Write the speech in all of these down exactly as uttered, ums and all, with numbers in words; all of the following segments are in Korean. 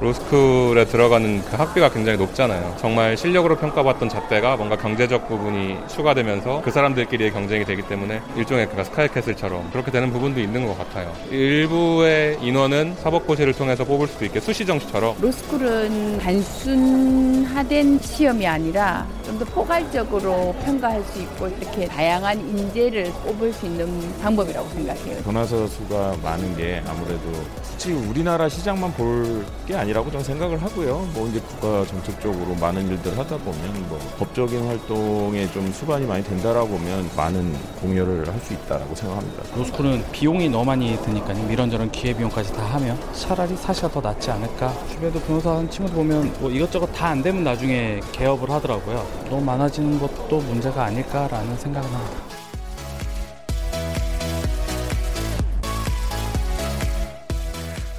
로스쿨에 들어가는 그 학비가 굉장히 높잖아요. 정말 실력으로 평가받던 잣대가 뭔가 경제적 부분이 추가되면서 그 사람들끼리의 경쟁이 되기 때문에 일종의 스카이캐슬처럼 그렇게 되는 부분도 있는 것 같아요. 일부의 인원은 사법고시를 통해서 뽑을 수도 있게 수시 정시처럼 로스쿨은 단순화된 시험이 아니라 좀 더 포괄적으로 평가할 수 있고 이렇게 다양한 인재를 뽑을 수 있는 방법이라고 생각해요. 변호사 수가 많은 게 아무래도 솔직히 우리나라 시장만 볼 게 아니라 이라고 좀 생각을 하고요. 뭐 이제 국가 정책적으로 많은 일들 하다 보면 뭐 법적인 활동에 좀 수반이 많이 된다라고 보면 많은 공여를 할 수 있다라고 생각합니다. 로스쿨은 비용이 너무 많이 드니까요. 이런저런 기회비용까지 다 하면 차라리 사시가 더 낫지 않을까. 주변에도 변호사 하는 친구들 보면 뭐 이것저것 다 안 되면 나중에 개업을 하더라고요. 너무 많아지는 것도 문제가 아닐까라는 생각을 합니다.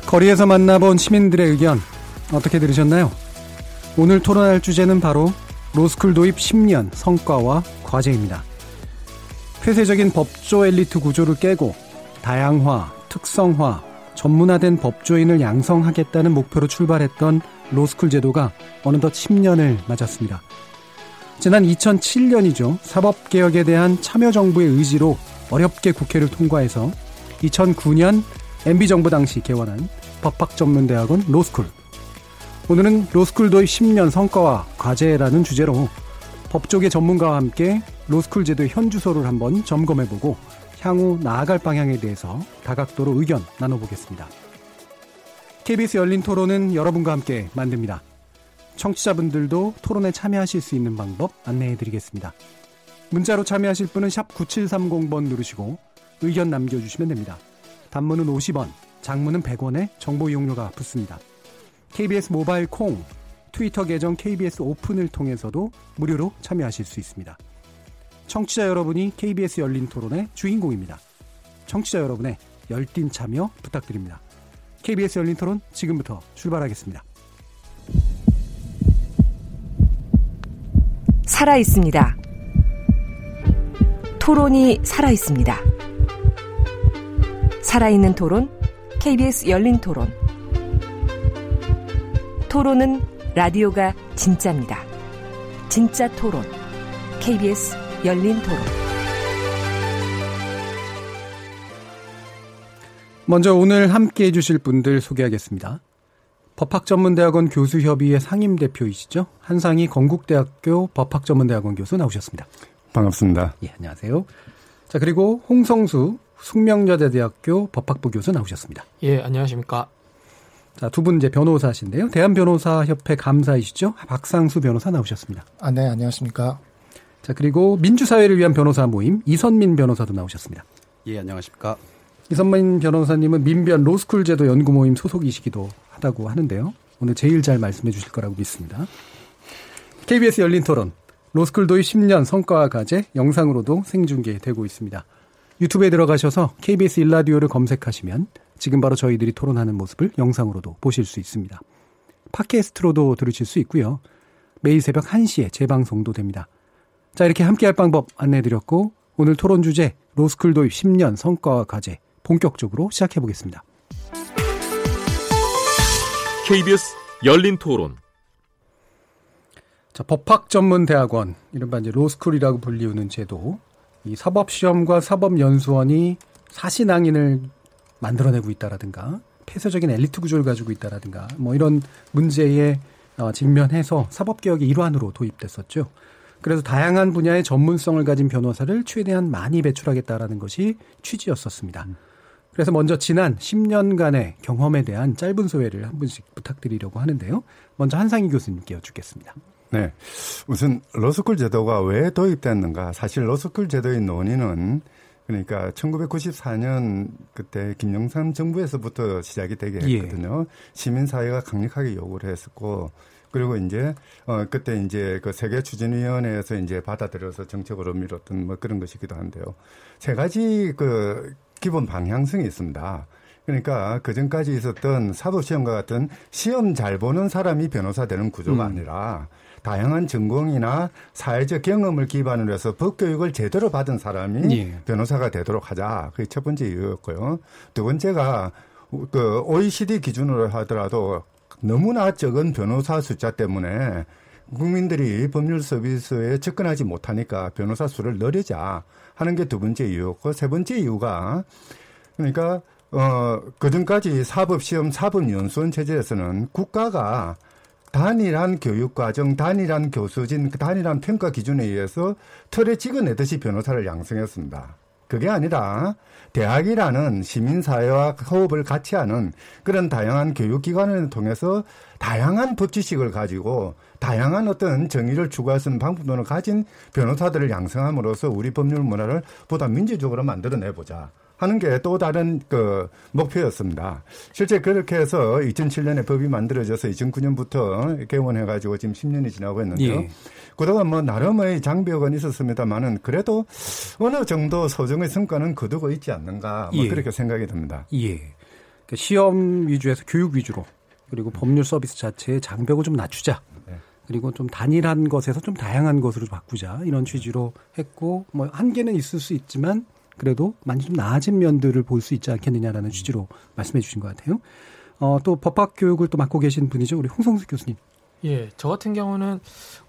거리에서 만나본 시민들의 의견 어떻게 들으셨나요? 오늘 토론할 주제는 바로 로스쿨 도입 십 년 성과와 과제입니다. 폐쇄적인 법조 엘리트 구조를 깨고 다양화, 특성화, 전문화된 법조인을 양성하겠다는 목표로 출발했던 로스쿨 제도가 어느덧 십 년을 맞았습니다. 지난 이천칠 년이죠. 사법개혁에 대한 참여정부의 의지로 어렵게 국회를 통과해서 이천구 년 엠비 정부 당시 개원한 법학전문대학원 로스쿨. 오늘은 로스쿨 도입 십 년 성과와 과제라는 주제로 법조계 전문가와 함께 로스쿨 제도의 현주소를 한번 점검해보고 향후 나아갈 방향에 대해서 다각도로 의견 나눠보겠습니다. 케이비에스 열린토론은 여러분과 함께 만듭니다. 청취자분들도 토론에 참여하실 수 있는 방법 안내해드리겠습니다. 문자로 참여하실 분은 샵 구칠삼공 번 누르시고 의견 남겨주시면 됩니다. 단문은 오십 원, 장문은 백 원에 정보 이용료가 붙습니다. 케이비에스 모바일 콩, 트위터 계정 케이비에스 오픈을 통해서도 무료로 참여하실 수 있습니다. 청취자 여러분이 케이비에스 열린 토론의 주인공입니다. 청취자 여러분의 열띤 참여 부탁드립니다. 케이비에스 열린 토론 지금부터 출발하겠습니다. 살아있습니다. 토론이 살아있습니다. 살아있는 토론, 케이비에스 열린 토론. 토론은 라디오가 진짜입니다. 진짜 토론, 케이비에스 열린 토론. 먼저 오늘 함께해 주실 분들 소개하겠습니다. 법학전문대학원 교수협의회 상임대표이시죠. 한상희 건국대학교 법학전문대학원 교수 나오셨습니다. 반갑습니다. 예, 안녕하세요. 자, 그리고 홍성수 숙명여자대학교 법학부 교수 나오셨습니다. 예, 안녕하십니까. 자, 두 분 이제 변호사신데요. 대한변호사협회 감사이시죠. 박상수 변호사 나오셨습니다. 아, 네, 안녕하십니까. 자, 그리고 민주사회를 위한 변호사 모임 이선민 변호사도 나오셨습니다. 예, 안녕하십니까. 이선민 변호사님은 민변 로스쿨 제도 연구 모임 소속이시기도 하다고 하는데요. 오늘 제일 잘 말씀해 주실 거라고 믿습니다. 케이비에스 열린 토론, 로스쿨 도입 십 년 성과와 과제 영상으로도 생중계되고 있습니다. 유튜브에 들어가셔서 케이비에스 일라디오를 검색하시면 지금 바로 저희들이 토론하는 모습을 영상으로도 보실 수 있습니다. 팟캐스트로도 들으실 수 있고요. 매일 새벽 한 시에 재방송도 됩니다. 자, 이렇게 함께할 방법 안내해드렸고 오늘 토론 주제 로스쿨 도입 십 년 성과와 과제 본격적으로 시작해보겠습니다. 케이비에스 열린 토론. 자, 법학전문대학원, 이른바 이제 로스쿨이라고 불리우는 제도, 이 사법시험과 사법연수원이 사신앙인을 만들어내고 있다라든가 폐쇄적인 엘리트 구조를 가지고 있다라든가 뭐 이런 문제에 직면해서 사법개혁의 일환으로 도입됐었죠. 그래서 다양한 분야의 전문성을 가진 변호사를 최대한 많이 배출하겠다라는 것이 취지였었습니다. 그래서 먼저 지난 십 년간의 경험에 대한 짧은 소회를 한 분씩 부탁드리려고 하는데요. 먼저 한상희 교수님께 여쭙겠습니다. 네, 우선 로스쿨 제도가 왜 도입됐는가. 사실 로스쿨 제도의 논의는 그러니까 천구백구십사 년 그때 김영삼 정부에서부터 시작이 되게 했거든요. 예. 시민사회가 강력하게 요구를 했었고, 그리고 이제 어 그때 이제 그 세계 추진위원회에서 이제 받아들여서 정책으로 밀었던 뭐 그런 것이기도 한데요. 세 가지 그 기본 방향성이 있습니다. 그러니까 그전까지 있었던 사도시험과 같은 시험 잘 보는 사람이 변호사 되는 구조가 음. 아니라 다양한 전공이나 사회적 경험을 기반으로 해서 법교육을 제대로 받은 사람이 예. 변호사가 되도록 하자. 그게 첫 번째 이유였고요. 두 번째가 그 오이시디 기준으로 하더라도 너무나 적은 변호사 숫자 때문에 국민들이 법률 서비스에 접근하지 못하니까 변호사 수를 늘리자 하는 게 두 번째 이유였고, 세 번째 이유가 그러니까 어, 그전까지 사법시험, 사법연수원 체제에서는 국가가 단일한 교육과정, 단일한 교수진, 단일한 평가 기준에 의해서 틀에 찍어내듯이 변호사를 양성했습니다. 그게 아니라 대학이라는 시민사회와 호흡을 같이 하는 그런 다양한 교육기관을 통해서 다양한 법지식을 가지고 다양한 어떤 정의를 추구할 수 있는 방법론을 가진 변호사들을 양성함으로써 우리 법률 문화를 보다 민주적으로 만들어내보자 하는 게 또 다른 그 목표였습니다. 실제 그렇게 해서 이천칠 년에 법이 만들어져서 이천구 년부터 개원해가지고 지금 십 년이 지나고 있는데요. 예. 그동안 뭐 나름의 장벽은 있었습니다만은 그래도 어느 정도 소정의 성과는 거두고 있지 않는가 뭐 예. 그렇게 생각이 듭니다. 예. 그러니까 시험 위주에서 교육 위주로 그리고 법률 서비스 자체의 장벽을 좀 낮추자. 네. 그리고 좀 단일한 것에서 좀 다양한 것으로 바꾸자 이런 취지로 했고 뭐 한계는 있을 수 있지만 그래도 많이 좀 나아진 면들을 볼 수 있지 않겠느냐라는 취지로 말씀해 주신 것 같아요. 어, 또 법학 교육을 또 맡고 계신 분이죠. 우리 홍성수 교수님. 예, 저 같은 경우는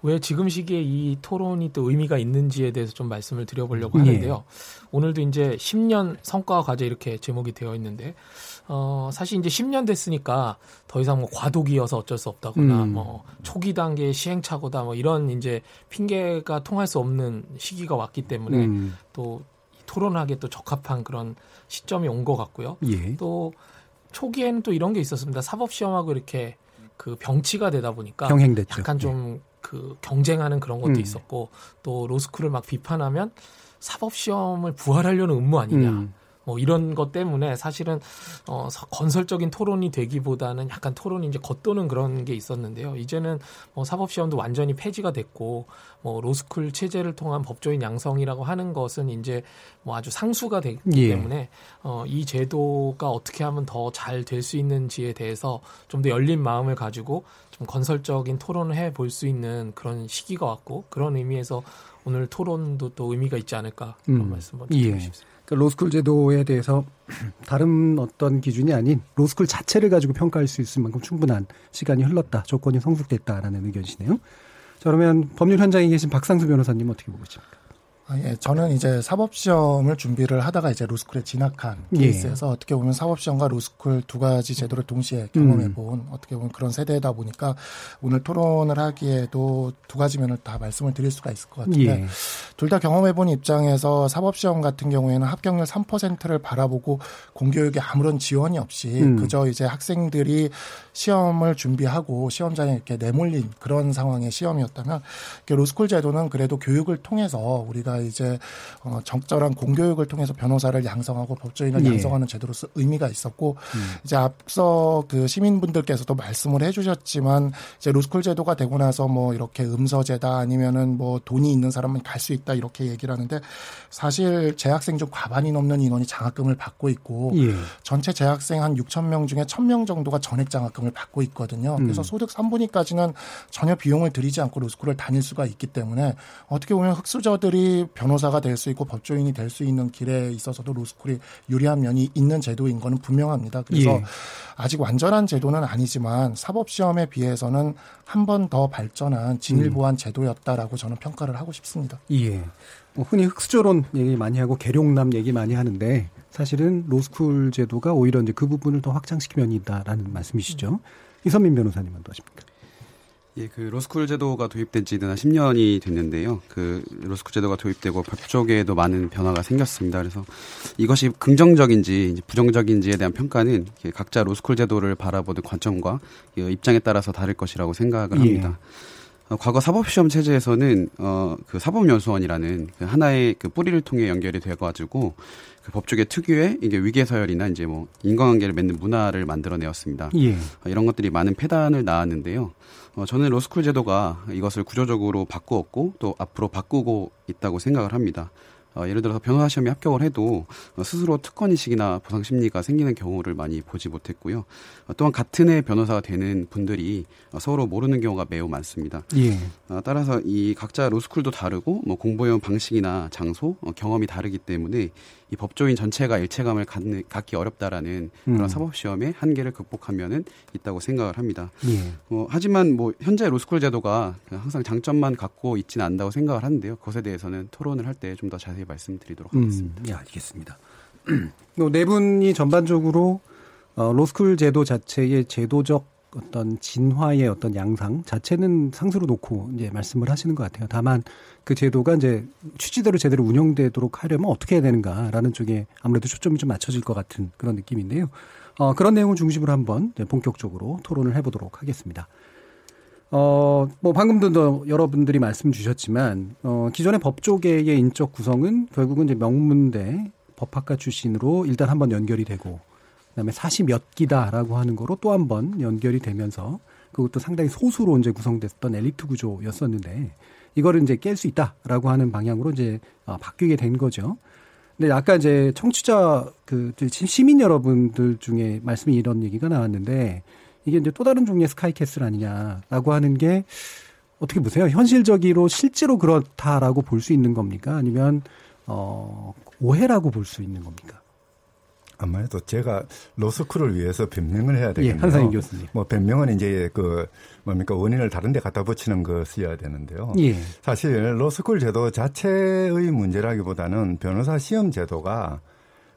왜 지금 시기에 이 토론이 또 의미가 있는지에 대해서 좀 말씀을 드려보려고 하는데요. 예. 오늘도 이제 십 년 성과 과제 이렇게 제목이 되어 있는데 어, 사실 이제 십 년 됐으니까 더 이상 뭐 과도기여서 어쩔 수 없다거나 음. 뭐 초기 단계의 시행착오다 뭐 이런 이제 핑계가 통할 수 없는 시기가 왔기 때문에 음. 또 토론하기에 또 적합한 그런 시점이 온 것 같고요. 예. 또 초기에는 또 이런 게 있었습니다. 사법시험하고 이렇게 그 병치가 되다 보니까 병행됐죠. 약간 좀 그 경쟁하는 그런 것도 음. 있었고 또 로스쿨을 막 비판하면 사법시험을 부활하려는 음모 아니냐. 음. 뭐 이런 것 때문에 사실은 어, 건설적인 토론이 되기보다는 약간 토론이 이제 겉도는 그런 게 있었는데요. 이제는 뭐 사법시험도 완전히 폐지가 됐고 뭐 로스쿨 체제를 통한 법조인 양성이라고 하는 것은 이제 뭐 아주 상수가 되기 예. 때문에 어, 이 제도가 어떻게 하면 더 잘 될 수 있는지에 대해서 좀 더 열린 마음을 가지고 좀 건설적인 토론을 해볼 수 있는 그런 시기가 왔고 그런 의미에서 오늘 토론도 또 의미가 있지 않을까 그런 음. 말씀을 드리고 예. 싶습니다. 로스쿨 제도에 대해서 다른 어떤 기준이 아닌 로스쿨 자체를 가지고 평가할 수 있을 만큼 충분한 시간이 흘렀다. 조건이 성숙됐다라는 의견이시네요. 자, 그러면 법률 현장에 계신 박상수 변호사님 어떻게 보고 계십니까? 아, 예, 저는 이제 사법시험을 준비를 하다가 이제 로스쿨에 진학한 케이스에서 예. 어떻게 보면 사법시험과 로스쿨 두 가지 제도를 동시에 경험해본 음. 어떻게 보면 그런 세대다 보니까 오늘 토론을 하기에도 두 가지 면을 다 말씀을 드릴 수가 있을 것 같은데 예. 둘 다 경험해본 입장에서 사법시험 같은 경우에는 합격률 삼 퍼센트를 바라보고 공교육에 아무런 지원이 없이 음. 그저 이제 학생들이 시험을 준비하고 시험장에 이렇게 내몰린 그런 상황의 시험이었다면 로스쿨 제도는 그래도 교육을 통해서 우리가 이제 어, 적절한 공교육을 통해서 변호사를 양성하고 법조인을 예. 양성하는 제도로서 의미가 있었고 음. 이제 앞서 그 시민분들께서도 말씀을 해주셨지만 이제 로스쿨 제도가 되고 나서 뭐 이렇게 음서제다 아니면은 뭐 돈이 있는 사람은 갈 수 있다 이렇게 얘기를 하는데 사실 재학생 중 과반이 넘는 인원이 장학금을 받고 있고 예. 전체 재학생 한 육천 명 중에 천 명 정도가 전액 장학금을 받고 있거든요. 음. 그래서 소득 삼 분위까지는 전혀 비용을 들이지 않고 로스쿨을 다닐 수가 있기 때문에 어떻게 보면 흑수저들이 변호사가 될 수 있고 법조인이 될 수 있는 길에 있어서도 로스쿨이 유리한 면이 있는 제도인 건 분명합니다. 그래서 예. 아직 완전한 제도는 아니지만 사법시험에 비해서는 한 번 더 발전한 진일보한 음. 제도였다라고 저는 평가를 하고 싶습니다. 예. 뭐 흔히 흑수저론 얘기 많이 하고 계룡남 얘기 많이 하는데 사실은 로스쿨 제도가 오히려 이제 그 부분을 더 확장시키는 면이 있다라는 말씀이시죠. 음. 이선민 변호사님은 어떠십니까? 예, 그 로스쿨 제도가 도입된 지는 한 십 년이 됐는데요. 그 로스쿨 제도가 도입되고 법조계에도 많은 변화가 생겼습니다. 그래서 이것이 긍정적인지 부정적인지에 대한 평가는 각자 로스쿨 제도를 바라보는 관점과 입장에 따라서 다를 것이라고 생각을 합니다. 예. 과거 사법시험 체제에서는 어, 그 사법연수원이라는 그 하나의 그 뿌리를 통해 연결이 돼가지고 그 법조계 특유의 이게 위계서열이나 이제 뭐 인과관계를 맺는 문화를 만들어내었습니다. 예. 이런 것들이 많은 폐단을 낳았는데요. 어, 저는 로스쿨 제도가 이것을 구조적으로 바꾸었고 또 앞으로 바꾸고 있다고 생각을 합니다. 어, 예를 들어서 변호사 시험에 합격을 해도 어, 스스로 특권의식이나 보상심리가 생기는 경우를 많이 보지 못했고요. 어, 또한 같은 해 변호사가 되는 분들이 어, 서로 모르는 경우가 매우 많습니다. 예. 어, 따라서 이 각자 로스쿨도 다르고 뭐 공부해온 방식이나 장소, 어, 경험이 다르기 때문에 이 법조인 전체가 일체감을 갖는, 갖기 어렵다라는 음. 그런 사법시험의 한계를 극복하면은 있다고 생각을 합니다. 예. 어, 하지만 뭐 현재 로스쿨 제도가 항상 장점만 갖고 있지는 않다고 생각을 하는데요. 그것에 대해서는 토론을 할 때 좀 더 자세히 말씀드리도록 하겠습니다. 음, 예, 알겠습니다. 네 분이 전반적으로 어, 로스쿨 제도 자체의 제도적 어떤 진화의 어떤 양상 자체는 상수로 놓고 이제 말씀을 하시는 것 같아요. 다만 그 제도가 이제 취지대로 제대로 운영되도록 하려면 어떻게 해야 되는가라는 쪽에 아무래도 초점이 좀 맞춰질 것 같은 그런 느낌인데요. 어, 그런 내용을 중심으로 한번 본격적으로 토론을 해보도록 하겠습니다. 어, 뭐 방금도 여러분들이 말씀 주셨지만 어, 기존의 법조계의 인적 구성은 결국은 이제 명문대 법학과 출신으로 일단 한번 연결이 되고 그다음에 사십몇 기다라고 하는 거로 또 한 번 연결이 되면서 그것도 상당히 소수로 이제 구성됐던 엘리트 구조였었는데 이거를 이제 깰 수 있다라고 하는 방향으로 이제 어, 바뀌게 된 거죠. 근데 아까 이제 청취자 그 시민 여러분들 중에 말씀이 이런 얘기가 나왔는데 이게 이제 또 다른 종류의 스카이캐슬 아니냐라고 하는 게 어떻게 보세요? 현실적으로 실제로 그렇다라고 볼 수 있는 겁니까? 아니면 어, 오해라고 볼 수 있는 겁니까? 아무래도 제가 로스쿨을 위해서 변명을 해야 되겠네요. 예, 한상희 교수님. 뭐 변명은 이제 그 뭡니까 원인을 다른 데 갖다 붙이는 것이어야 되는데요. 예. 사실 로스쿨 제도 자체의 문제라기보다는 변호사 시험 제도가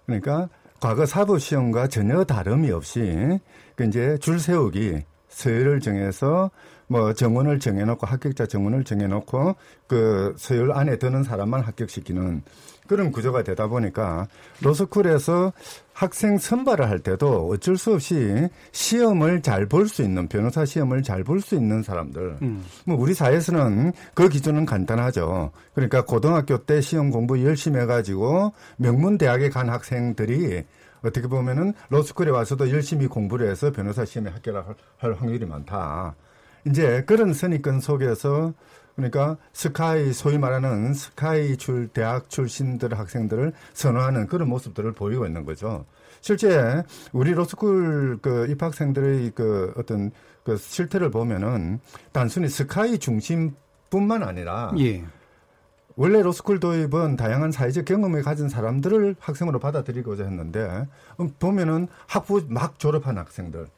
그러니까 과거 사법 시험과 전혀 다름이 없이 그 이제 줄 세우기 서열을 정해서 뭐 정원을 정해놓고 합격자 정원을 정해놓고 그 서열 안에 드는 사람만 합격시키는 그런 구조가 되다 보니까 로스쿨에서 학생 선발을 할 때도 어쩔 수 없이 시험을 잘 볼 수 있는 변호사 시험을 잘 볼 수 있는 사람들 음. 뭐 우리 사회에서는 그 기준은 간단하죠. 그러니까 고등학교 때 시험 공부 열심히 해가지고 명문 대학에 간 학생들이 어떻게 보면은 로스쿨에 와서도 열심히 공부를 해서 변호사 시험에 합격할 확률이 많다. 이제 그런 선입견 속에서 그러니까 스카이 소위 말하는 스카이 출 대학 출신들 학생들을 선호하는 그런 모습들을 보이고 있는 거죠. 실제 우리 로스쿨 그 입학생들의 그 어떤 그 실태를 보면은 단순히 스카이 중심뿐만 아니라. 예. 원래 로스쿨 도입은 다양한 사회적 경험을 가진 사람들을 학생으로 받아들이고자 했는데 보면은 학부 막 졸업한 학생들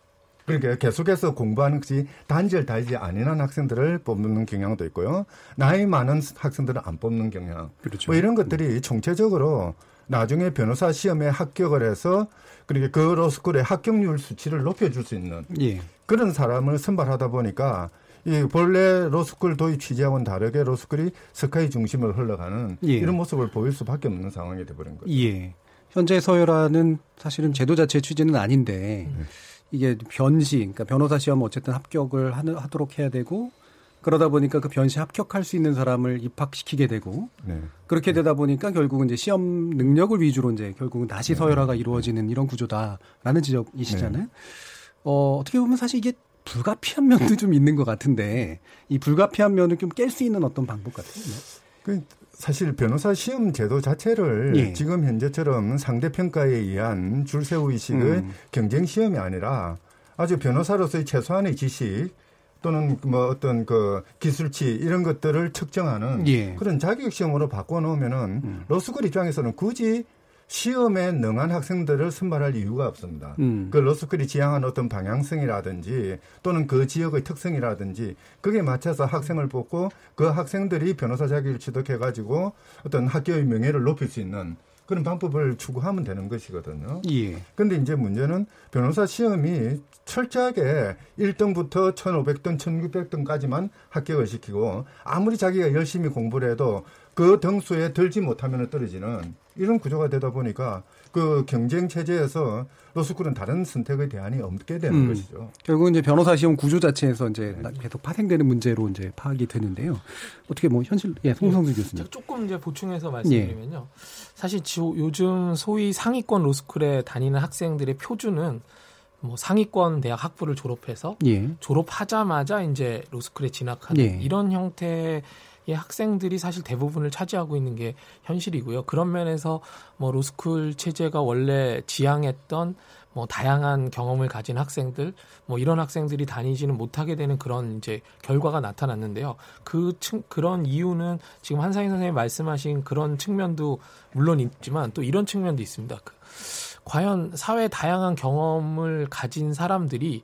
그러니까 계속해서 공부하는 것이 단절 달지 아니한 학생들을 뽑는 경향도 있고요. 나이 많은 학생들은 안 뽑는 경향. 그렇죠. 뭐 이런 것들이 총체적으로 나중에 변호사 시험에 합격을 해서 그러니까 그 로스쿨의 합격률 수치를 높여줄 수 있는 예. 그런 사람을 선발하다 보니까 이 본래 로스쿨 도입 취지하고는 다르게 로스쿨이 스카이 중심으로 흘러가는 예. 이런 모습을 보일 수밖에 없는 상황이 돼버린 거죠. 예. 현재 서열화는 사실은 제도 자체의 취지는 아닌데 네. 이게 변시, 그러니까 변호사 시험 어쨌든 합격을 하도록 해야 되고 그러다 보니까 그 변시 합격할 수 있는 사람을 입학시키게 되고 네. 그렇게 되다 보니까 결국은 이제 시험 능력을 위주로 이제 결국은 다시 네. 서열화가 이루어지는 이런 구조다라는 지적이시잖아요. 네. 어, 어떻게 보면 사실 이게 불가피한 면도 좀 있는 것 같은데 이 불가피한 면을 좀 깰 수 있는 어떤 방법 같아요? 사실 변호사 시험 제도 자체를 예. 지금 현재처럼 상대평가에 의한 줄세우의식의 음. 경쟁시험이 아니라 아주 변호사로서의 최소한의 지식 또는 뭐 어떤 그 기술치 이런 것들을 측정하는 예. 그런 자격시험으로 바꿔놓으면은 음. 로스쿨 입장에서는 굳이 시험에 능한 학생들을 선발할 이유가 없습니다. 음. 그 로스쿨이 지향한 어떤 방향성이라든지 또는 그 지역의 특성이라든지 그게 맞춰서 학생을 뽑고 그 학생들이 변호사 자격을 취득해가지고 어떤 학교의 명예를 높일 수 있는 그런 방법을 추구하면 되는 것이거든요. 예. 근데 이제 문제는 변호사 시험이 철저하게 일 등부터 천오백 등, 천구백 등까지만 합격을 시키고 아무리 자기가 열심히 공부를 해도 그 등수에 들지 못하면 떨어지는 이런 구조가 되다 보니까 그 경쟁 체제에서 로스쿨은 다른 선택의 대안이 없게 되는 음, 것이죠. 결국은 이제 변호사 시험 구조 자체에서 이제 네. 계속 파생되는 문제로 이제 파악이 되는데요. 어떻게 뭐 현실, 예, 홍성수 교수님. 제가 조금 이제 보충해서 말씀드리면요. 예. 사실 요즘 소위 상위권 로스쿨에 다니는 학생들의 표준은 뭐 상위권 대학 학부를 졸업해서 예. 졸업하자마자 이제 로스쿨에 진학하는 예. 이런 형태의 학생들이 사실 대부분을 차지하고 있는 게 현실이고요. 그런 면에서 뭐 로스쿨 체제가 원래 지향했던 뭐 다양한 경험을 가진 학생들, 뭐 이런 학생들이 다니지는 못하게 되는 그런 이제 결과가 나타났는데요. 그 층, 그런 이유는 지금 한상희 선생님이 말씀하신 그런 측면도 물론 있지만 또 이런 측면도 있습니다. 그, 과연 사회 다양한 경험을 가진 사람들이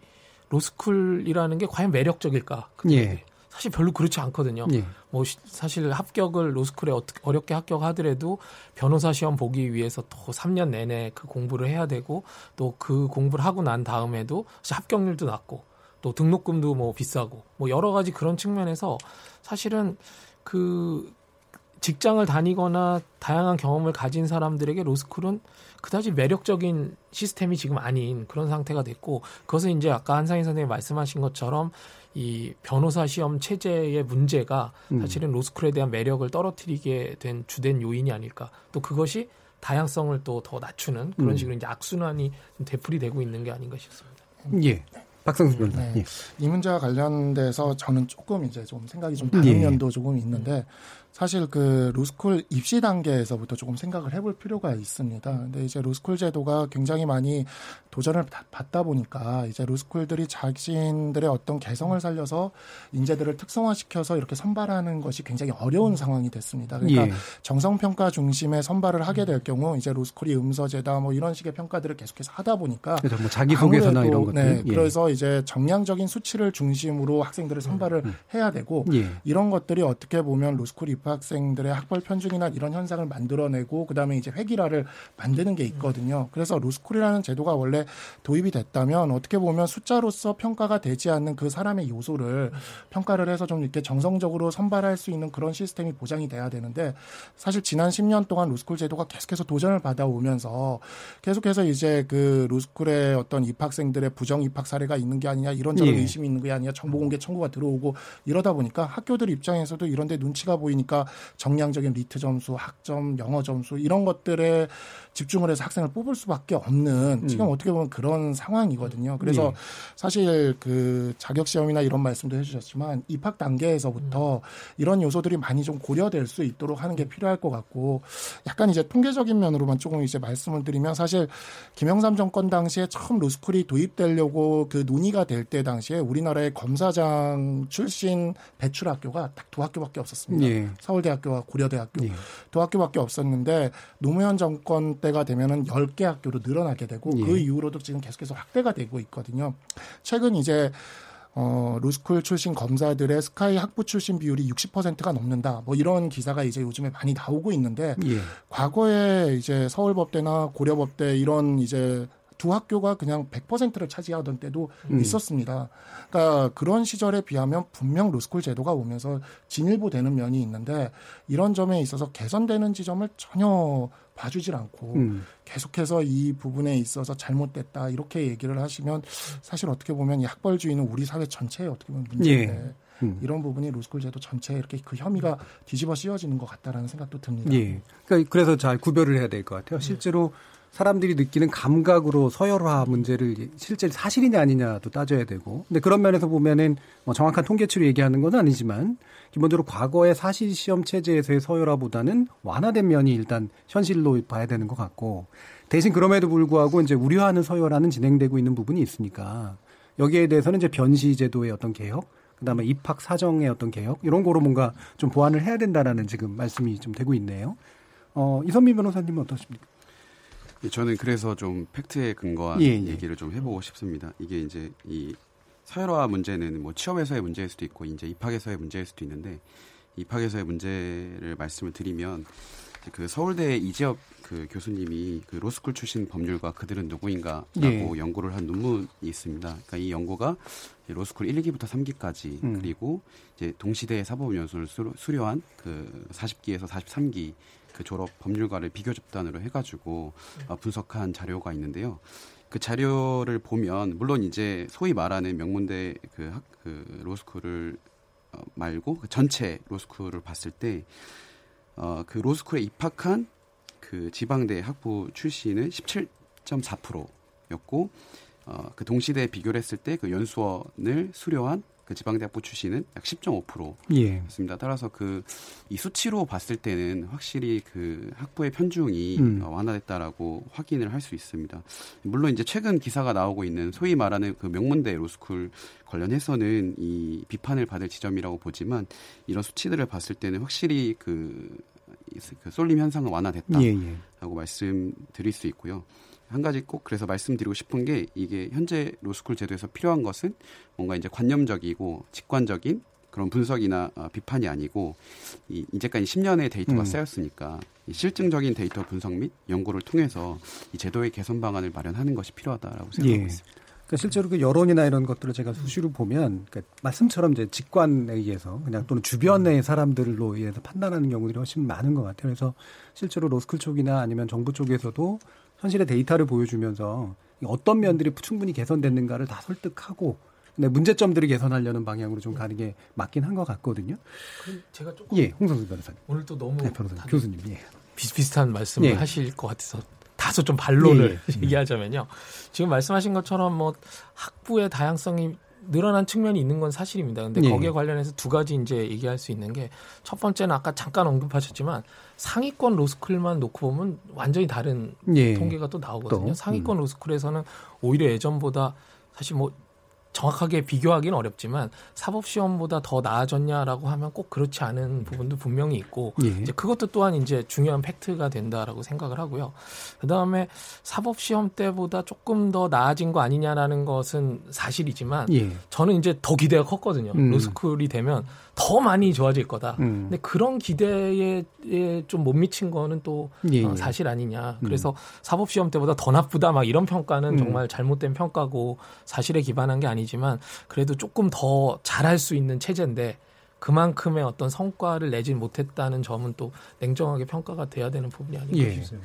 로스쿨이라는 게 과연 매력적일까? 예. 사실 별로 그렇지 않거든요. 예. 뭐 사실 합격을 로스쿨에 어렵게 합격하더라도 변호사 시험 보기 위해서 또 삼 년 내내 그 공부를 해야 되고 또 그 공부를 하고 난 다음에도 사실 합격률도 낮고 또 등록금도 뭐 비싸고 뭐 여러 가지 그런 측면에서 사실은 그 직장을 다니거나 다양한 경험을 가진 사람들에게 로스쿨은 그다지 매력적인 시스템이 지금 아닌 그런 상태가 됐고, 그것은 이제 아까 한상희 선생님이 말씀하신 것처럼 이 변호사 시험 체제의 문제가 사실은 로스쿨에 대한 매력을 떨어뜨리게 된 주된 요인이 아닐까. 또 그것이 다양성을 또 더 낮추는 그런 식으로 이제 악순환이 좀 되풀이되고 있는 게 아닌가 싶습니다. 예. 박상수 변호사. 네. 예. 이 문제와 관련돼서 저는 조금 이제 좀 생각이 좀 다른 예. 면도 조금 있는데, 사실 그 로스쿨 입시 단계에서부터 조금 생각을 해볼 필요가 있습니다. 근데 이제 로스쿨 제도가 굉장히 많이 도전을 받다 보니까 이제 로스쿨들이 자신들의 어떤 개성을 살려서 인재들을 특성화시켜서 이렇게 선발하는 것이 굉장히 어려운 상황이 됐습니다. 그러니까 예. 정성평가 중심의 선발을 하게 될 경우 이제 로스쿨이 음서제다 뭐 이런 식의 평가들을 계속해서 하다 보니까 그렇죠. 뭐 자기소개서나 이런 것들. 네. 예. 그래서 이제 정량적인 수치를 중심으로 학생들을 선발을 음. 해야 되고 예. 이런 것들이 어떻게 보면 로스쿨 입학 학생들의 학벌 편중이나 이런 현상을 만들어내고 그다음에 이제 회기라를 만드는 게 있거든요. 그래서 로스쿨이라는 제도가 원래 도입이 됐다면 어떻게 보면 숫자로서 평가가 되지 않는 그 사람의 요소를 평가를 해서 좀 이렇게 정성적으로 선발할 수 있는 그런 시스템이 보장이 돼야 되는데, 사실 지난 십 년 동안 로스쿨 제도가 계속해서 도전을 받아오면서 계속해서 이제 그 로스쿨의 어떤 입학생들의 부정 입학 사례가 있는 게 아니냐, 이런저런 예. 의심이 있는 게 아니냐, 정보 공개 청구가 들어오고 이러다 보니까 학교들 입장에서도 이런 데 눈치가 보이니까 정량적인 리트 점수, 학점, 영어 점수 이런 것들에 집중을 해서 학생을 뽑을 수밖에 없는 지금 음. 어떻게 보면 그런 상황이거든요. 그래서 네. 사실 그 자격시험이나 이런 말씀도 해주셨지만 입학 단계에서부터 음. 이런 요소들이 많이 좀 고려될 수 있도록 하는 게 필요할 것 같고, 약간 이제 통계적인 면으로만 조금 이제 말씀을 드리면, 사실 김영삼 정권 당시에 처음 로스쿨이 도입되려고 그 논의가 될 때 당시에 우리나라의 검사장 출신 배출 학교가 딱 두 학교밖에 없었습니다. 네. 서울대학교와 고려대학교 예. 두 학교밖에 없었는데 노무현 정권 때가 되면은 열 개 학교로 늘어나게 되고 예. 그 이후로도 지금 계속해서 확대가 되고 있거든요. 최근 이제 어, 로스쿨 출신 검사들의 스카이 학부 출신 비율이 육십 퍼센트가 넘는다. 뭐 이런 기사가 이제 요즘에 많이 나오고 있는데 예. 과거에 이제 서울법대나 고려법대 이런 이제 두 학교가 그냥 백 퍼센트를 차지하던 때도 음. 있었습니다. 그러니까 그런 시절에 비하면 분명 로스쿨 제도가 오면서 진일보되는 면이 있는데, 이런 점에 있어서 개선되는 지점을 전혀 봐주질 않고 음. 계속해서 이 부분에 있어서 잘못됐다 이렇게 얘기를 하시면, 사실 어떻게 보면 이 학벌주의는 우리 사회 전체에 어떻게 보면 문제인데 예. 음. 이런 부분이 로스쿨 제도 전체에 이렇게 그 혐의가 뒤집어 씌워지는 것 같다라는 생각도 듭니다. 예. 그러니까 그래서 잘 구별을 해야 될 것 같아요. 실제로 예. 사람들이 느끼는 감각으로 서열화 문제를 실제 사실이냐 아니냐도 따져야 되고, 근데 그런 면에서 보면은 뭐 정확한 통계치로 얘기하는 건 아니지만 기본적으로 과거의 사실 시험 체제에서의 서열화보다는 완화된 면이 일단 현실로 봐야 되는 것 같고, 대신 그럼에도 불구하고 이제 우려하는 서열화는 진행되고 있는 부분이 있으니까 여기에 대해서는 이제 변시 제도의 어떤 개혁, 그다음에 입학 사정의 어떤 개혁 이런 거로 뭔가 좀 보완을 해야 된다라는 지금 말씀이 좀 되고 있네요. 어, 이선민 변호사님은 어떠십니까? 저는 그래서 좀 팩트에 근거한 예, 예. 얘기를 좀 해보고 싶습니다. 이게 이제 이 서열화 문제는 뭐 취업에서의 문제일 수도 있고 이제 입학에서의 문제일 수도 있는데, 입학에서의 문제를 말씀을 드리면 그 서울대 이재엽 그 교수님이 그 로스쿨 출신 법률가 그들은 누구인가라고 예. 연구를 한 논문이 있습니다. 그러니까 이 연구가 로스쿨 일, 이기부터 삼 기까지 음. 그리고 이제 동시대의 사법연수를 수료한 그 사십 기에서 사십삼 기 그 졸업 법률가를 비교 집단으로 해가지고 분석한 자료가 있는데요. 그 자료를 보면 물론 이제 소위 말하는 명문대 그, 학, 그 로스쿨을 말고 그 전체 로스쿨을 봤을 때 어, 그 로스쿨에 입학한 그 지방대 학부 출신은 십칠 점 사 퍼센트였고, 어, 그 동시대에 비교를 했을 때 그 연수원을 수료한 그 지방대학부 출신은 약 십 점 오 퍼센트였습니다. 예. 따라서 그 이 수치로 봤을 때는 확실히 그 학부의 편중이 음. 완화됐다라고 확인을 할 수 있습니다. 물론 이제 최근 기사가 나오고 있는 소위 말하는 그 명문대 로스쿨 관련해서는 이 비판을 받을 지점이라고 보지만 이런 수치들을 봤을 때는 확실히 그, 그 쏠림 현상은 완화됐다라고 예, 예. 말씀드릴 수 있고요. 한 가지 꼭 그래서 말씀드리고 싶은 게 이게 현재 로스쿨 제도에서 필요한 것은 뭔가 이제 관념적이고 직관적인 그런 분석이나 비판이 아니고 이 이제까지 십 년의 데이터가 음. 쌓였으니까 이 실증적인 데이터 분석 및 연구를 통해서 이 제도의 개선 방안을 마련하는 것이 필요하다라고 생각하고 예. 있습니다. 그러니까 실제로 그 여론이나 이런 것들을 제가 수시로 보면 그러니까 말씀처럼 이제 직관에 의해서 그냥 또는 주변의 사람들로 의해서 판단하는 경우들이 훨씬 많은 것 같아요. 그래서 실제로 로스쿨 쪽이나 아니면 정부 쪽에서도 현실의 데이터를 보여주면서 어떤 면들이 충분히 개선됐는가를 다 설득하고 근데 문제점들을 개선하려는 방향으로 좀 가는 게 맞긴 한 것 같거든요. 그럼 제가 조금 예, 홍성수 변호사님 오늘 또 너무 네, 변호사님, 교수님 예. 비슷비슷한 말씀을 예. 하실 것 같아서 다소 좀 반론을 예, 예. 얘기하자면요. 지금 말씀하신 것처럼 뭐 학부의 다양성이 늘어난 측면이 있는 건 사실입니다. 근데 예. 거기에 관련해서 두 가지 이제 얘기할 수 있는 게 첫 번째는 아까 잠깐 언급하셨지만 상위권 로스쿨만 놓고 보면 완전히 다른 예. 통계가 또 나오거든요. 또? 상위권 음. 로스쿨에서는 오히려 예전보다 사실 뭐 정확하게 비교하기는 어렵지만 사법시험보다 더 나아졌냐라고 하면 꼭 그렇지 않은 부분도 분명히 있고 예. 이제 그것도 또한 이제 중요한 팩트가 된다라고 생각을 하고요. 그다음에 사법시험 때보다 조금 더 나아진 거 아니냐라는 것은 사실이지만 예. 저는 이제 더 기대가 컸거든요. 음. 로스쿨이 되면 더 많이 좋아질 거다. 음. 근데 그런 기대에 좀 못 미친 거는 또 예. 어, 사실 아니냐. 그래서 음. 사법시험 때보다 더 나쁘다 막 이런 평가는 음. 정말 잘못된 평가고 사실에 기반한 게 아니냐. 지만 그래도 조금 더 잘할 수 있는 체제인데 그만큼의 어떤 성과를 내지 못했다는 점은 또 냉정하게 평가가 돼야 되는 부분이 아닌가 예. 싶어요.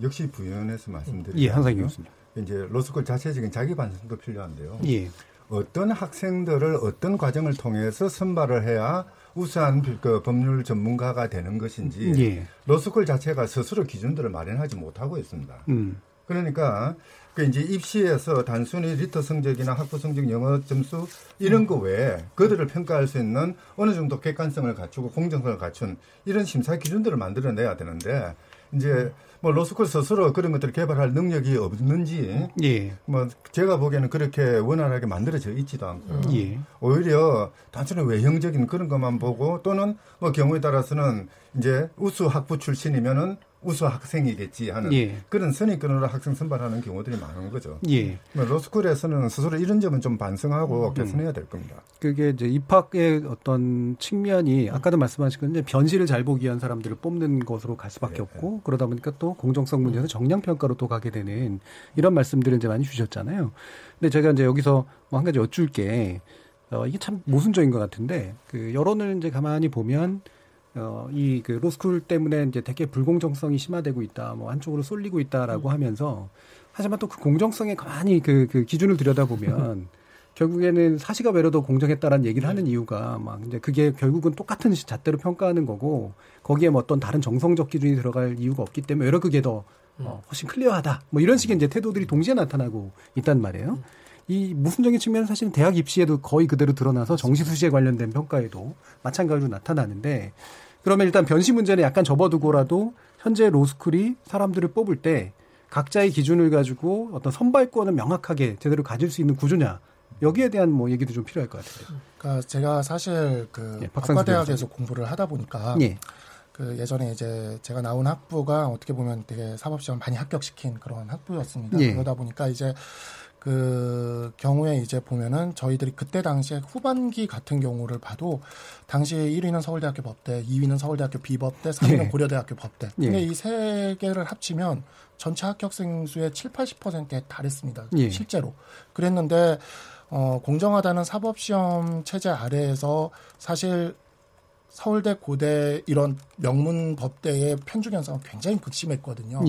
역시 부연해서 말씀드리면 예, 한상희 교수님. 이제 로스쿨 자체적인 자기 반성도 필요한데요. 예. 어떤 학생들을 어떤 과정을 통해서 선발을 해야 우수한 그 법률 전문가가 되는 것인지 예. 로스쿨 자체가 스스로 기준들을 마련하지 못하고 있습니다. 음. 그러니까 그 이제 입시에서 단순히 리터 성적이나 학부 성적, 영어 점수 이런 거 외에 그들을 평가할 수 있는 어느 정도 객관성을 갖추고 공정성을 갖춘 이런 심사 기준들을 만들어내야 되는데 이제 뭐 로스쿨 스스로 그런 것들을 개발할 능력이 없는지 예. 뭐 제가 보기에는 그렇게 원활하게 만들어져 있지도 않고요. 예. 오히려 단순히 외형적인 그런 것만 보고 또는 뭐 경우에 따라서는 이제 우수 학부 출신이면은 우수 학생이겠지 하는 예. 그런 선입견으로 학생 선발하는 경우들이 많은 거죠. 예. 로스쿨에서는 스스로 이런 점은 좀 반성하고 개선해야 될 겁니다. 그게 이제 입학의 어떤 측면이 아까도 말씀하신 건데 변실을 잘 보기 위한 사람들을 뽑는 것으로 갈 수밖에 예. 없고 그러다 보니까 또 공정성 문제에서 정량평가로 또 가게 되는 이런 말씀들을 이제 많이 주셨잖아요. 근데 제가 이제 여기서 뭐 한 가지 여쭐 게 어 이게 참 모순적인 것 같은데 그 여론을 이제 가만히 보면 어, 이 그 로스쿨 때문에 이제 되게 불공정성이 심화되고 있다, 뭐 한쪽으로 쏠리고 있다라고 음. 하면서 하지만 또 그 공정성에 가만히 그, 그 기준을 들여다보면 결국에는 사시가 외로도 공정했다라는 얘기를 하는 이유가 막 이제 그게 결국은 똑같은 잣대로 평가하는 거고 거기에 뭐 어떤 다른 정성적 기준이 들어갈 이유가 없기 때문에 오히려 그게 더 어, 훨씬 클리어하다, 뭐 이런 식의 이제 태도들이 동시에 나타나고 있단 말이에요. 이 무순적인 측면은 사실은 대학 입시에도 거의 그대로 드러나서 정시 수시에 관련된 평가에도 마찬가지로 나타나는데 그러면 일단 변시 문제는 약간 접어두고라도 현재 로스쿨이 사람들을 뽑을 때 각자의 기준을 가지고 어떤 선발권을 명확하게 제대로 가질 수 있는 구조냐 여기에 대한 뭐 얘기도 좀 필요할 것 같아요. 그러니까 제가 사실 그 예, 법과대학에서 공부를 하다 보니까 예. 그 예전에 이제 제가 나온 학부가 어떻게 보면 되게 사법시험 많이 합격시킨 그런 학부였습니다. 예. 그러다 보니까 이제 그 경우에 이제 보면은 저희들이 그때 당시에 후반기 같은 경우를 봐도 당시에 일 위는 서울대학교 법대, 이 위는 서울대학교 비법대, 삼 위는 예. 고려대학교 법대. 근데 예. 이 세 개를 합치면 전체 합격생 수의 칠팔십 퍼센트에 달했습니다. 예. 실제로. 그랬는데 어, 공정하다는 사법시험 체제 아래에서 사실 서울대, 고대 이런 명문 법대의 편중 현상은 굉장히 극심했거든요.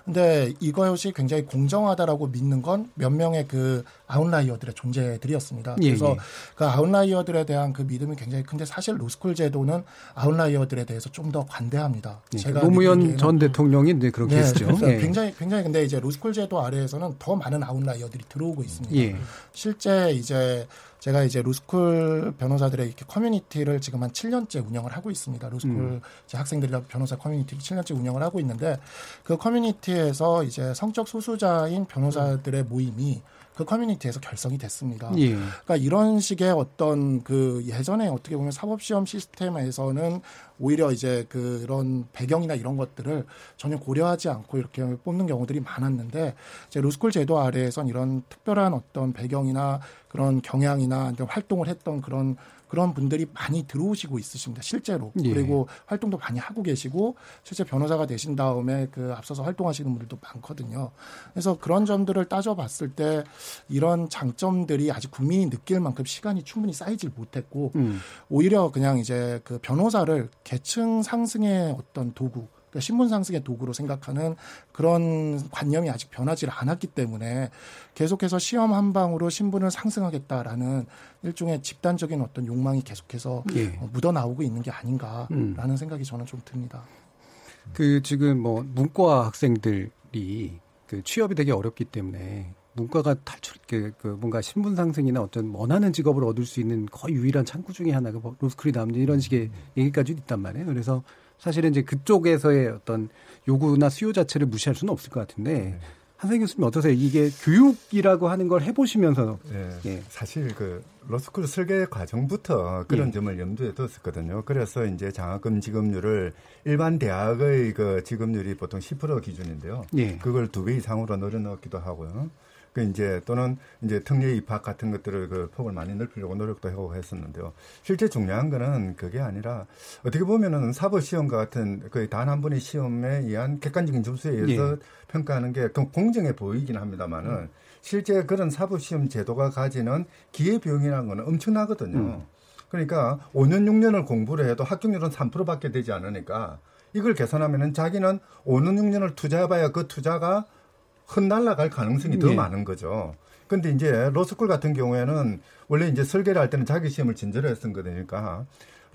그런데 예. 이것이 굉장히 공정하다라고 믿는 건 몇 명의 그 아웃라이어들의 존재들이었습니다. 예. 그래서 그 아웃라이어들에 대한 그 믿음이 굉장히 큰데 사실 로스쿨 제도는 아웃라이어들에 대해서 좀 더 관대합니다. 예. 제가 노무현 전 대통령이 네, 그렇게 네, 했죠. 예. 굉장히 굉장히 근데 이제 로스쿨 제도 아래에서는 더 많은 아웃라이어들이 들어오고 있습니다. 예. 실제 이제 제가 이제 로스쿨 변호사들의 이렇게 커뮤니티를 지금 한 칠 년째 운영을 하고 있습니다. 로스쿨 음. 학생들이랑 변호사 커뮤니티 칠 년째 운영을 하고 있는데, 그 커뮤니티에서 이제 성적 소수자인 변호사들의 모임이 그 커뮤니티에서 결성이 됐습니다. 예. 그러니까 이런 식의 어떤 그 예전에 어떻게 보면 사법시험 시스템에서는 오히려 이제 그런 배경이나 이런 것들을 전혀 고려하지 않고 이렇게 뽑는 경우들이 많았는데, 이제 로스쿨 제도 아래에선 이런 특별한 어떤 배경이나 그런 경향이나 활동을 했던 그런 그런 분들이 많이 들어오시고 있으십니다. 실제로. 예. 그리고 활동도 많이 하고 계시고 실제 변호사가 되신 다음에 그 앞서서 활동하시는 분들도 많거든요. 그래서 그런 점들을 따져봤을 때 이런 장점들이 아직 국민이 느낄 만큼 시간이 충분히 쌓이질 못했고 음. 오히려 그냥 이제 그 변호사를 계층 상승의 어떤 도구, 그러니까 신분 상승의 도구로 생각하는 그런 관념이 아직 변하지 않았기 때문에 계속해서 시험 한 방으로 신분을 상승하겠다라는 일종의 집단적인 어떤 욕망이 계속해서 예. 묻어나오고 있는 게 아닌가라는 음. 생각이 저는 좀 듭니다. 그 지금 뭐 문과 학생들이 그 취업이 되게 어렵기 때문에 문과가 탈출, 그, 그 뭔가 신분 상승이나 어떤 원하는 직업을 얻을 수 있는 거의 유일한 창구 중에 하나가 로스쿨이 남는 이런 식의 얘기까지 있단 말이에요. 그래서 사실은 이제 그쪽에서의 어떤 요구나 수요 자체를 무시할 수는 없을 것 같은데 네. 한상희 교수님 어떠세요? 이게 교육이라고 하는 걸 해보시면서 네. 예. 사실 그 로스쿨 설계 과정부터 그런 예. 점을 염두에 뒀었거든요. 그래서 이제 장학금 지급률을 일반 대학의 그 지급률이 보통 십 퍼센트 기준인데요. 예. 그걸 두 배 이상으로 늘려넣기도 하고요. 그 이제 또는 이제 특례 입학 같은 것들을 그 폭을 많이 넓히려고 노력도 하고 했었는데요. 실제 중요한 거는 그게 아니라 어떻게 보면은 사법 시험과 같은 거의 단 한 번의 시험에 의한 객관적인 점수에 의해서 예. 평가하는 게 공정해 보이긴 합니다만은 음. 실제 그런 사법 시험 제도가 가지는 기회 비용이라는 거는 엄청나거든요. 음. 그러니까 오 년 육 년을 공부를 해도 합격률은 삼 퍼센트밖에 되지 않으니까 이걸 계산하면은 자기는 오 년 육 년을 투자해봐야 그 투자가 흩날라갈 가능성이 더 네. 많은 거죠. 그런데 이제 로스쿨 같은 경우에는 원래 이제 설계를 할 때는 자기 시험을 진저로 했던 거니까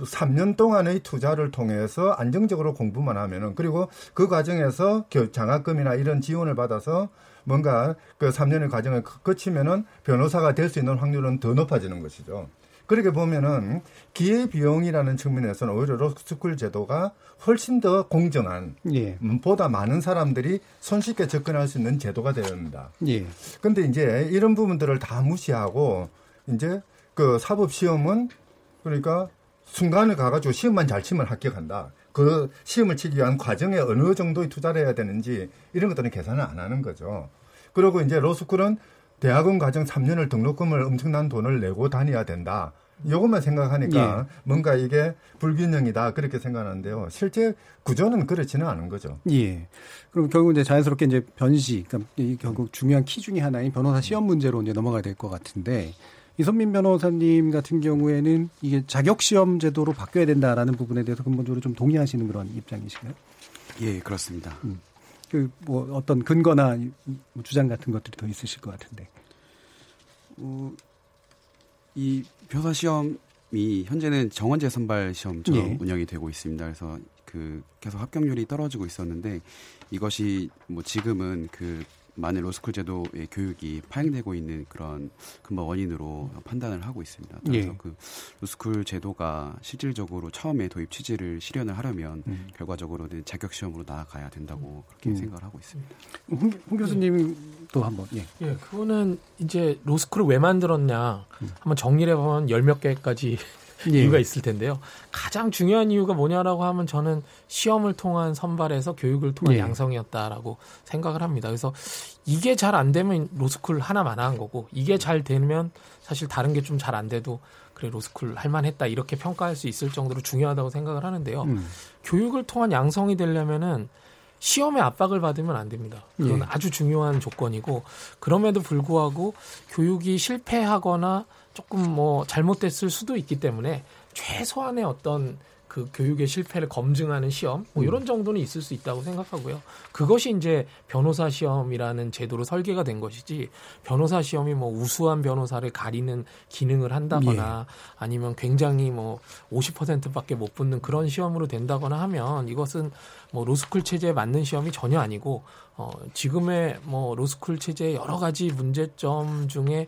삼 년 동안의 투자를 통해서 안정적으로 공부만 하면은, 그리고 그 과정에서 장학금이나 이런 지원을 받아서 뭔가 그 삼 년의 과정을 거치면은 변호사가 될 수 있는 확률은 더 높아지는 것이죠. 그렇게 보면은 기회비용이라는 측면에서는 오히려 로스쿨 제도가 훨씬 더 공정한, 예. 보다 많은 사람들이 손쉽게 접근할 수 있는 제도가 됩니다. 예. 근데 이제 이런 부분들을 다 무시하고 이제 그 사법시험은 그러니까 순간을 가가지고 시험만 잘 치면 합격한다. 그 시험을 치기 위한 과정에 어느 정도의 투자를 해야 되는지 이런 것들은 계산을 안 하는 거죠. 그리고 이제 로스쿨은 대학원 과정 삼 년을 등록금을 엄청난 돈을 내고 다녀야 된다. 이것만 생각하니까 예. 뭔가 이게 불균형이다 그렇게 생각하는데요. 실제 구조는 그렇지는 않은 거죠. 예. 그럼 결국 이제 자연스럽게 이제 변시, 그러니까 이 결국 중요한 키 중에 하나인 변호사 시험 문제로 이제 넘어가야 될 것 같은데, 이선민 변호사님 같은 경우에는 이게 자격 시험 제도로 바뀌어야 된다라는 부분에 대해서 근본적으로 좀 동의하시는 그런 입장이신가요? 예, 그렇습니다. 음. 그 뭐 어떤 근거나 주장 같은 것들이 더 있으실 것 같은데, 어, 이 변호사 시험이 현재는 정원제 선발 시험처럼 예. 운영이 되고 있습니다. 그래서 그 계속 합격률이 떨어지고 있었는데, 이것이 뭐 지금은 그 많은 로스쿨 제도의 교육이 파행되고 있는 그런 근본 원인으로 판단을 하고 있습니다. 그래서 예. 그 로스쿨 제도가 실질적으로 처음에 도입 취지를 실현을 하려면 음. 결과적으로는 자격 시험으로 나아가야 된다고 그렇게 음. 생각을 하고 있습니다. 홍, 홍 교수님도 예. 한번. 예. 예, 그거는 이제 로스쿨을 왜 만들었냐 음. 한번 정리를 해보면 열 몇 개까지 예. 이유가 있을 텐데요. 가장 중요한 이유가 뭐냐라고 하면 저는 시험을 통한 선발에서 교육을 통한 예. 양성이었다라고 생각을 합니다. 그래서 이게 잘 안 되면 로스쿨 하나만 한 거고, 이게 잘 되면 사실 다른 게 좀 잘 안 돼도 그래 로스쿨 할 만했다 이렇게 평가할 수 있을 정도로 중요하다고 생각을 하는데요. 음. 교육을 통한 양성이 되려면은 시험의 압박을 받으면 안 됩니다. 그건 예. 아주 중요한 조건이고, 그럼에도 불구하고 교육이 실패하거나 조금 뭐 잘못됐을 수도 있기 때문에 최소한의 어떤 그 교육의 실패를 검증하는 시험 뭐 이런 정도는 있을 수 있다고 생각하고요. 그것이 이제 변호사 시험이라는 제도로 설계가 된 것이지, 변호사 시험이 뭐 우수한 변호사를 가리는 기능을 한다거나 예. 아니면 굉장히 뭐 오십 퍼센트밖에 못 붙는 그런 시험으로 된다거나 하면 이것은 뭐 로스쿨 체제에 맞는 시험이 전혀 아니고, 어 지금의 뭐 로스쿨 체제의 여러 가지 문제점 중에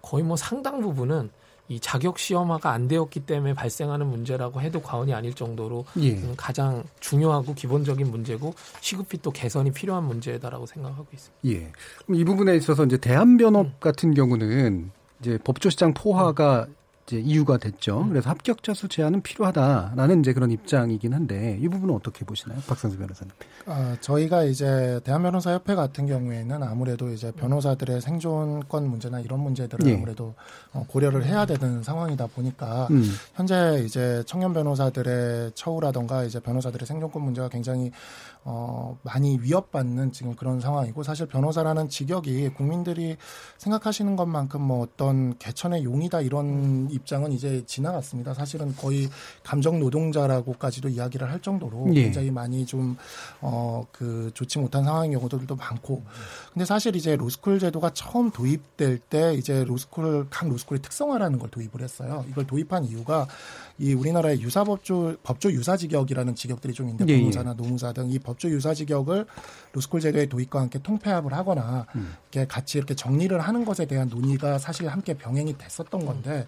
거의 뭐 상당 부분은 이 자격 시험화가 안 되었기 때문에 발생하는 문제라고 해도 과언이 아닐 정도로 예. 가장 중요하고 기본적인 문제고 시급히 또 개선이 필요한 문제다라고 생각하고 있습니다. 예. 그럼 이 부분에 있어서 이제 대한변협 음. 같은 경우는 이제 법조시장 포화가 음. 이제 이유가 됐죠. 음. 그래서 합격자 수 제한은 필요하다라는 이제 그런 입장이긴 한데 이 부분은 어떻게 보시나요, 박상수 변호사님? 아, 저희가 이제 대한변호사협회 같은 경우에는 아무래도 이제 변호사들의 생존권 문제나 이런 문제들을 예. 아무래도 고려를 해야 되는 상황이다 보니까 음. 현재 이제 청년 변호사들의 처우라든가 이제 변호사들의 생존권 문제가 굉장히 어, 많이 위협받는 지금 그런 상황이고, 사실 변호사라는 직역이 국민들이 생각하시는 것만큼 뭐 어떤 개천의 용이다 이런 입장은 이제 지나갔습니다. 사실은 거의 감정 노동자라고까지도 이야기를 할 정도로 예. 굉장히 많이 좀, 어, 그 좋지 못한 상황인 경우들도 많고. 근데 사실 이제 로스쿨 제도가 처음 도입될 때 이제 로스쿨, 각 로스쿨의 특성화라는 걸 도입을 했어요. 이걸 도입한 이유가 이 우리나라의 유사법조, 법조 유사직역이라는 직역들이 좀 있는데, 변호사나 노무사 등 이 법조 유사직역을 로스쿨 제도의 도입과 함께 통폐합을 하거나, 음. 이렇게 같이 이렇게 정리를 하는 것에 대한 논의가 사실 함께 병행이 됐었던 건데,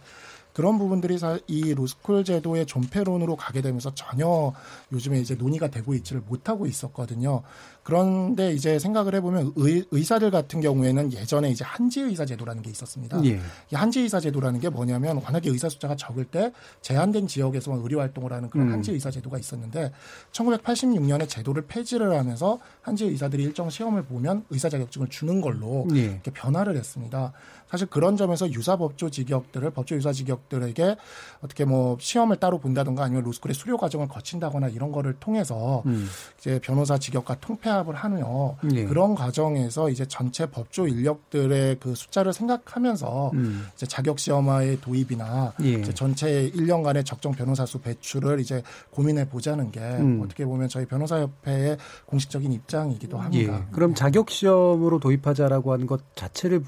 그런 부분들이 이 로스쿨 제도의 존폐론으로 가게 되면서 전혀 요즘에 이제 논의가 되고 있지를 못하고 있었거든요. 그런데 이제 생각을 해보면 의, 의사들 같은 경우에는 예전에 이제 한지의사 제도라는 게 있었습니다. 예. 이 한지의사 제도라는 게 뭐냐면 워낙에 의사 숫자가 적을 때 제한된 지역에서만 의료 활동을 하는 그런 음. 한지의사 제도가 있었는데 천구백팔십육 년에 제도를 폐지를 하면서 한지의사들이 일정 시험을 보면 의사 자격증을 주는 걸로 예. 이렇게 변화를 했습니다. 사실 그런 점에서 유사법조 직역들을 법조 유사 직역들에게 어떻게 뭐 시험을 따로 본다든가 아니면 로스쿨의 수료 과정을 거친다거나 이런 거를 통해서 음. 이제 변호사 직역과 통폐합을 하며 네. 그런 과정에서 이제 전체 법조 인력들의 그 숫자를 생각하면서 음. 이제 자격 시험화의 도입이나 예. 이제 전체 일 년간의 적정 변호사 수 배출을 이제 고민해 보자는 게 음. 어떻게 보면 저희 변호사 협회의 공식적인 입장이기도 합니다. 예. 그럼 자격 시험으로 도입하자라고 하는 것 자체를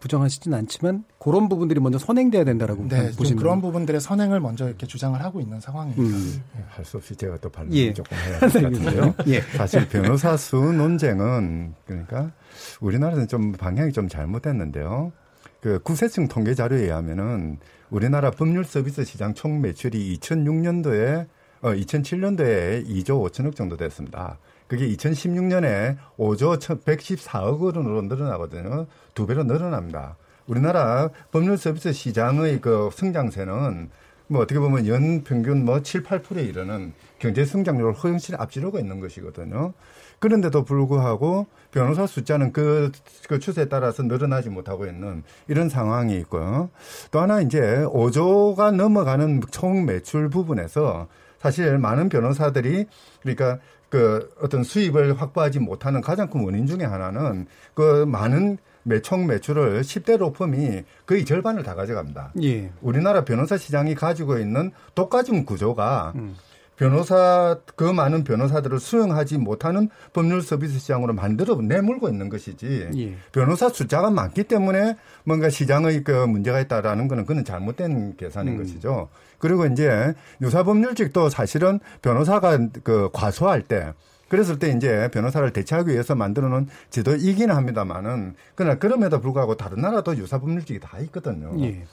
부정하시죠? 않지만 그런 부분들이 먼저 선행돼야 된다라고 네, 보시는 그런 부분들의 선행을 먼저 이렇게 주장을 하고 있는 상황입니다. 음. 할 수 없이 제가 또 반론을 예. 조금 해야 될 것 같은데요. 예. 사실 변호사 수 논쟁은 그러니까 우리나라는 좀 방향이 좀 잘못됐는데요. 그 구세청 통계 자료에 의하면은 우리나라 법률 서비스 시장 총 매출이 이천육 년도에 어, 이천칠 년도에 이조 오천억 정도 됐습니다. 그게 이천십육 년에 오조 백십사억 원으로 늘어나거든요. 두 배로 늘어납니다. 우리나라 법률 서비스 시장의 그 성장세는 뭐 어떻게 보면 연 평균 뭐 칠, 팔 퍼센트에 이르는 경제 성장률을 허용치 앞지르고 있는 것이거든요. 그런데도 불구하고 변호사 숫자는 그, 그 추세에 따라서 늘어나지 못하고 있는 이런 상황이 있고요. 또 하나 이제 오조가 넘어가는 총 매출 부분에서 사실 많은 변호사들이 그러니까 그 어떤 수입을 확보하지 못하는 가장 큰 원인 중에 하나는 그 많은 총 매출을 십 대 로펌이 거의 절반을 다 가져갑니다. 예. 우리나라 변호사 시장이 가지고 있는 독과점 구조가 음. 변호사 그 많은 변호사들을 수용하지 못하는 법률 서비스 시장으로 만들어 내몰고 있는 것이지 예. 변호사 숫자가 많기 때문에 뭔가 시장의 그 문제가 있다라는 것은 그건 잘못된 계산인 음. 것이죠. 그리고 이제 유사법률직도 사실은 변호사가 그 과소할 때 그랬을 때 이제 변호사를 대체하기 위해서 만들어 놓은 제도이긴 합니다만은 그러나 그럼에도 불구하고 다른 나라도 유사법률직이 다 있거든요. 예.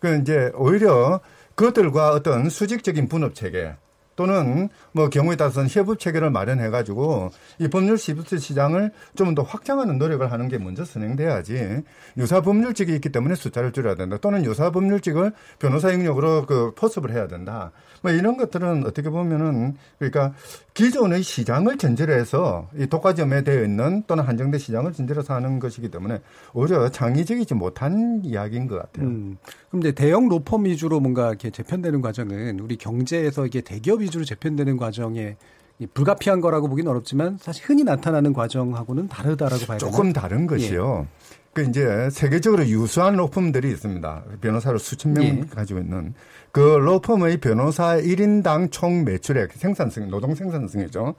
그 이제 오히려 그들과 어떤 수직적인 분업 체계 또는 뭐 경우에 따라서는 협업 체계를 마련해 가지고 이 법률 서비스 시장을 좀 더 확장하는 노력을 하는 게 먼저 선행돼야지 유사 법률직이 있기 때문에 숫자를 줄여야 된다 또는 유사 법률직을 변호사 영역으로 그 포섭을 해야 된다 뭐 이런 것들은 어떻게 보면은 그러니까 기존의 시장을 전제로 해서 이 독과점에 되어 있는 또는 한정된 시장을 전제로 하는 것이기 때문에 오히려 창의적이지 못한 이야기인 것 같아요. 음, 그럼 이제 대형 로펌 위주로 뭔가 이렇게 재편되는 과정은 우리 경제에서 이게 대기업 위주로 재편되는 과정에 불가피한 거라고 보기는 어렵지만 사실 흔히 나타나는 과정하고는 다르다라고 봐야 되나요? 조금 다른 것이요. 예. 그 이제 세계적으로 유수한 로펌들이 있습니다. 변호사를 수천 명 예. 가지고 있는 그 로펌의 변호사 일 인당 총 매출액 생산성, 노동 생산성이죠.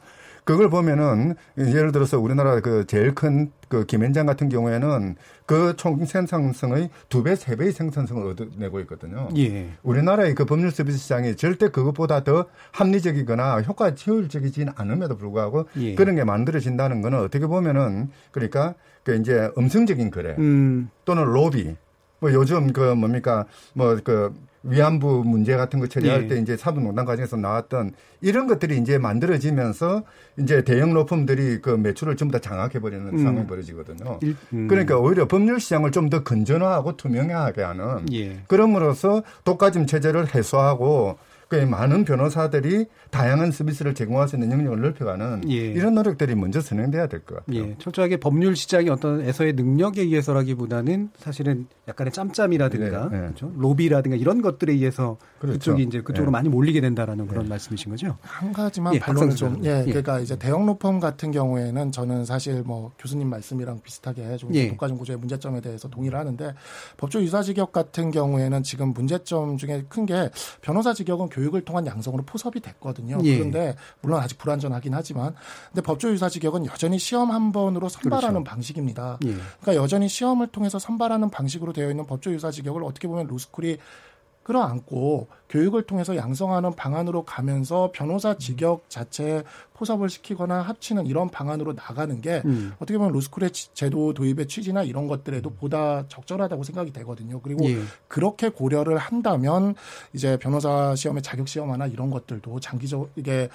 그걸 보면은 예를 들어서 우리나라 그 제일 큰 그 김앤장 같은 경우에는 그 총 생산성의 두 배, 세 배의 생산성을 얻어내고 있거든요. 예. 우리나라의 그 법률 서비스 시장이 절대 그것보다 더 합리적이거나 효과 효율적이진 않음에도 불구하고 예. 그런 게 만들어진다는 거는 어떻게 보면은 그러니까 그 이제 음성적인 거래 음. 또는 로비 뭐 요즘 그 뭡니까 뭐 그 위안부 문제 같은 거 처리할 예. 때 이제 사법농단 과정에서 나왔던 이런 것들이 이제 만들어지면서 이제 대형 로펌들이 그 매출을 전부 다 장악해버리는 음. 상황이 벌어지거든요. 음. 그러니까 오히려 법률 시장을 좀 더 건전화하고 투명하게 하는 예. 그럼으로써 독과점 체제를 해소하고 많은 변호사들이 다양한 서비스를 제공할 수 있는 영역을 넓혀가는 예. 이런 노력들이 먼저 진행돼야 될 것 같아요. 예. 철저하게 법률 시장이 어떤 애서의 능력에 의해서라기보다는 사실은 약간의 짬짬이라든가 네. 네. 그렇죠? 로비라든가 이런 것들에 의해서 그렇죠. 그쪽이 이제 그쪽으로 네. 많이 몰리게 된다라는 그런 네. 말씀이신 거죠. 한 가지만 예, 반론을 좀. 예. 예. 그러니까 이제 대형 로펌 같은 경우에는 저는 사실 뭐 교수님 말씀이랑 비슷하게 좀 예. 독과점 구조의 문제점에 대해서 동의를 하는데 법조 유사 직역 같은 경우에는 지금 문제점 중에 큰 게 변호사 직역은 교육 교육을 통한 양성으로 포섭이 됐거든요. 예. 그런데 물론 아직 불완전하긴 하지만 근데 법조 유사 직역은 여전히 시험 한 번으로 선발하는 그렇죠. 방식입니다. 예. 그러니까 여전히 시험을 통해서 선발하는 방식으로 되어 있는 법조 유사 직역을 어떻게 보면 로스쿨이 끌어안고 교육을 통해서 양성하는 방안으로 가면서 변호사 직역 자체에 포섭을 시키거나 합치는 이런 방안으로 나가는 게 음. 어떻게 보면 로스쿨의 제도 도입의 취지나 이런 것들에도 보다 적절하다고 생각이 되거든요. 그리고 예. 그렇게 고려를 한다면 이제 변호사 시험의 자격 시험 하나 이런 것들도 장기적 이게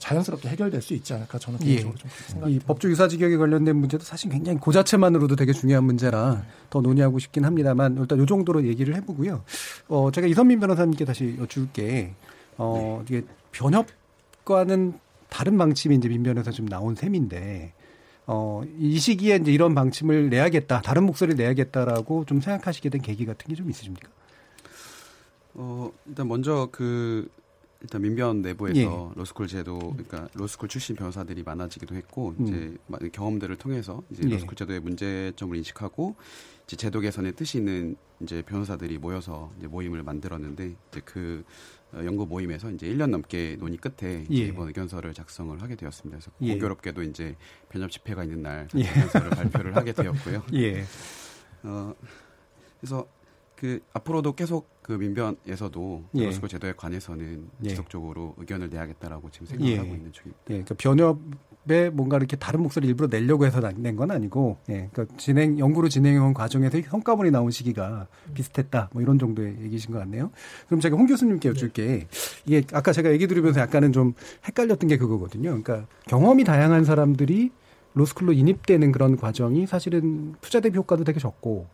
자연스럽게 해결될 수 있지 않을까 저는 개인적으로 예. 좀 생각이 듭니다. 법조 유사 직역에 관련된 문제도 사실 굉장히 그 자체만으로도 되게 중요한 문제라 더 논의하고 싶긴 합니다만 일단 이 정도로 얘기를 해보고요. 어, 제가 이선민 변호사님께 다시 여쭐게 어, 이게 변협과는 다른 방침이 이제 민변에서 지금 나온 셈인데 어, 이 시기에 이제 이런 방침을 내야겠다, 다른 목소리를 내야겠다라고 좀 생각하시게 된 계기 같은 게 좀 있으십니까? 어, 일단 먼저 그 일단 민변 내부에서 예. 로스쿨 제도, 그러니까 로스쿨 출신 변호사들이 많아지기도 했고 음. 이제 경험들을 통해서 이제 예. 로스쿨 제도의 문제점을 인식하고 이제 제도 개선의 뜻이 있는 이제 변호사들이 모여서 이제 모임을 만들었는데 이제 그 연구 모임에서 이제 일 년 넘게 논의 끝에 예. 이번 의견서를 작성을 하게 되었습니다. 그래서 예. 공교롭게도 이제 변협 집회가 있는 날 예. 의견서를 발표를 하게 되었고요. 예. 어, 그래서 그 앞으로도 계속 그 민변에서도 예. 로스쿨 제도에 관해서는 예. 지속적으로 의견을 내야겠다라고 지금 생각을 예. 하고 있는 중입니다. 예. 그러니까 변협에 뭔가 이렇게 다른 목소리 일부러 내려고 해서 낸 건 아니고, 예. 그러니까 진행 연구를 진행해온 과정에서 성과물이 나온 시기가 비슷했다, 뭐 이런 정도의 얘기신 것 같네요. 그럼 제가 홍 교수님께 여쭐게 네. 이게 아까 제가 얘기 들으면서 약간은 좀 헷갈렸던 게 그거거든요. 그러니까 경험이 다양한 사람들이 로스쿨로 인입되는 그런 과정이 사실은 투자 대비 효과도 되게 적고.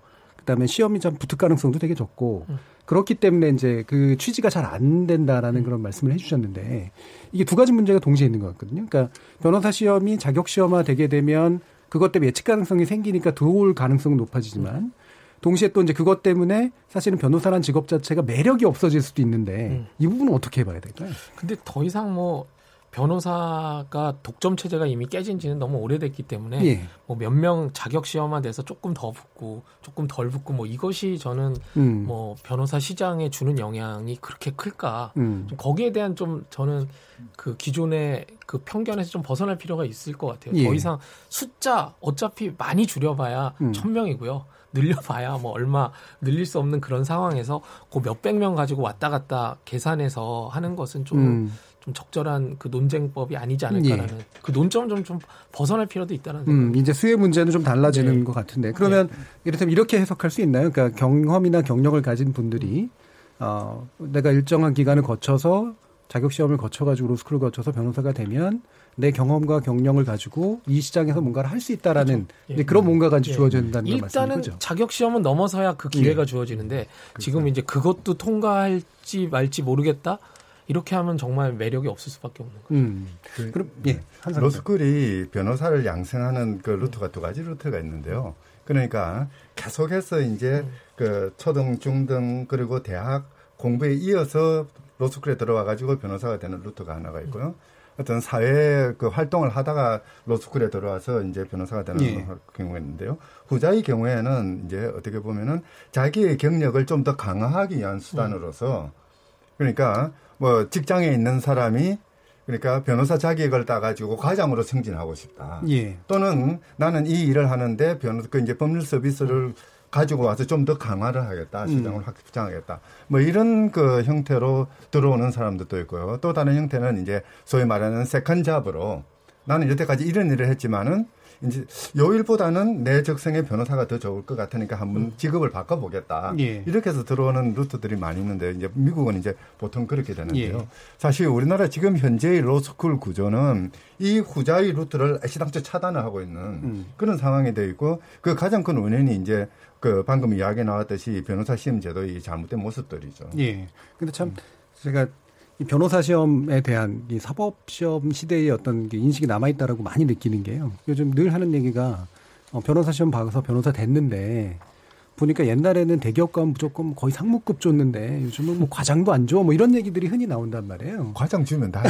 그다음에 시험이 참 부득 가능성도 되게 적고 음. 그렇기 때문에 이제 그 취지가 잘 안 된다라는 음. 그런 말씀을 해주셨는데 이게 두 가지 문제가 동시에 있는 것 같거든요. 그러니까 변호사 시험이 자격 시험화 되게 되면 그것 때문에 예측 가능성이 생기니까 들어올 가능성은 높아지지만 음. 동시에 또 이제 그것 때문에 사실은 변호사란 직업 자체가 매력이 없어질 수도 있는데 음. 이 부분은 어떻게 해봐야 될까요? 근데 더 이상 뭐 변호사가 독점 체제가 이미 깨진 지는 너무 오래됐기 때문에 예. 뭐 몇 명 자격 시험만 돼서 조금 더 붙고 조금 덜 붙고 뭐 이것이 저는 음. 뭐 변호사 시장에 주는 영향이 그렇게 클까? 음. 좀 거기에 대한 좀 저는 그 기존의 그 편견에서 좀 벗어날 필요가 있을 것 같아요. 예. 더 이상 숫자 어차피 많이 줄여봐야 음. 천 명이고요. 늘려봐야 뭐 얼마 늘릴 수 없는 그런 상황에서 그 몇백 명 가지고 왔다 갔다 계산해서 하는 것은 좀 음. 좀 적절한 그 논쟁법이 아니지 않을까라는 예. 그 논점 좀, 좀 벗어날 필요도 있다는 생각. 음, 이제 수혜 문제는 좀 달라지는 네. 것 같은데 그러면 네. 이를테면 이렇게 해석할 수 있나요? 그러니까 경험이나 경력을 가진 분들이 어, 내가 일정한 기간을 거쳐서 자격 시험을 거쳐가지고 로스쿨을 거쳐서 변호사가 되면 내 경험과 경력을 가지고 이 시장에서 뭔가를 할 수 있다라는 그렇죠. 예. 그런 뭔가가 이제 예. 주어진다는 말씀이죠. 일단은 거죠? 자격 시험은 넘어서야 그 기회가 예. 주어지는데 그렇구나. 지금 이제 그것도 통과할지 말지 모르겠다. 이렇게 하면 정말 매력이 없을 수밖에 없는 거죠. 음. 그, 그럼 예, 로스쿨이 변호사를 양성하는 그 루트가 두 가지 루트가 있는데요. 그러니까 계속해서 이제 음. 그 초등, 중등 그리고 대학 공부에 이어서 로스쿨에 들어와 가지고 변호사가 되는 루트가 하나가 있고요. 음. 어떤 사회 그 활동을 하다가 로스쿨에 들어와서 이제 변호사가 되는 예. 경우가 있는데요. 후자의 경우에는 이제 어떻게 보면은 자기의 경력을 좀 더 강화하기 위한 수단으로서 그러니까. 뭐 직장에 있는 사람이 그러니까 변호사 자격을 따가지고 과장으로 승진하고 싶다. 예. 또는 나는 이 일을 하는데 변호사 그 이제 법률 서비스를 가지고 와서 좀 더 강화를 하겠다, 시장을 음. 확장하겠다. 뭐 이런 그 형태로 들어오는 사람들도 있고요. 또 다른 형태는 이제 소위 말하는 세컨 잡으로 나는 여태까지 이런 일을 했지만은 이제 요 일보다는 내 적성의 변호사가 더 좋을 것 같으니까 한번 직업을 바꿔보겠다. 예. 이렇게 해서 들어오는 루트들이 많이 있는데 이제 미국은 이제 보통 그렇게 되는데요. 예. 사실 우리나라 지금 현재의 로스쿨 구조는 이 후자의 루트를 애시당초 차단을 하고 있는 음. 그런 상황이 되어 있고 그 가장 큰 원인이 이제 그 방금 이야기 나왔듯이 변호사 시험 제도의 잘못된 모습들이죠. 예. 근데 참 음. 제가 이 변호사 시험에 대한 이 사법 시험 시대의 어떤 게 인식이 남아있다라고 많이 느끼는 게요. 요즘 늘 하는 얘기가 어, 변호사 시험 봐서 변호사 됐는데 보니까 옛날에는 대기업 가면 무조건 거의 상무급 줬는데 요즘은 뭐 과장도 안 줘 뭐 이런 얘기들이 흔히 나온단 말이에요. 과장 주면 다.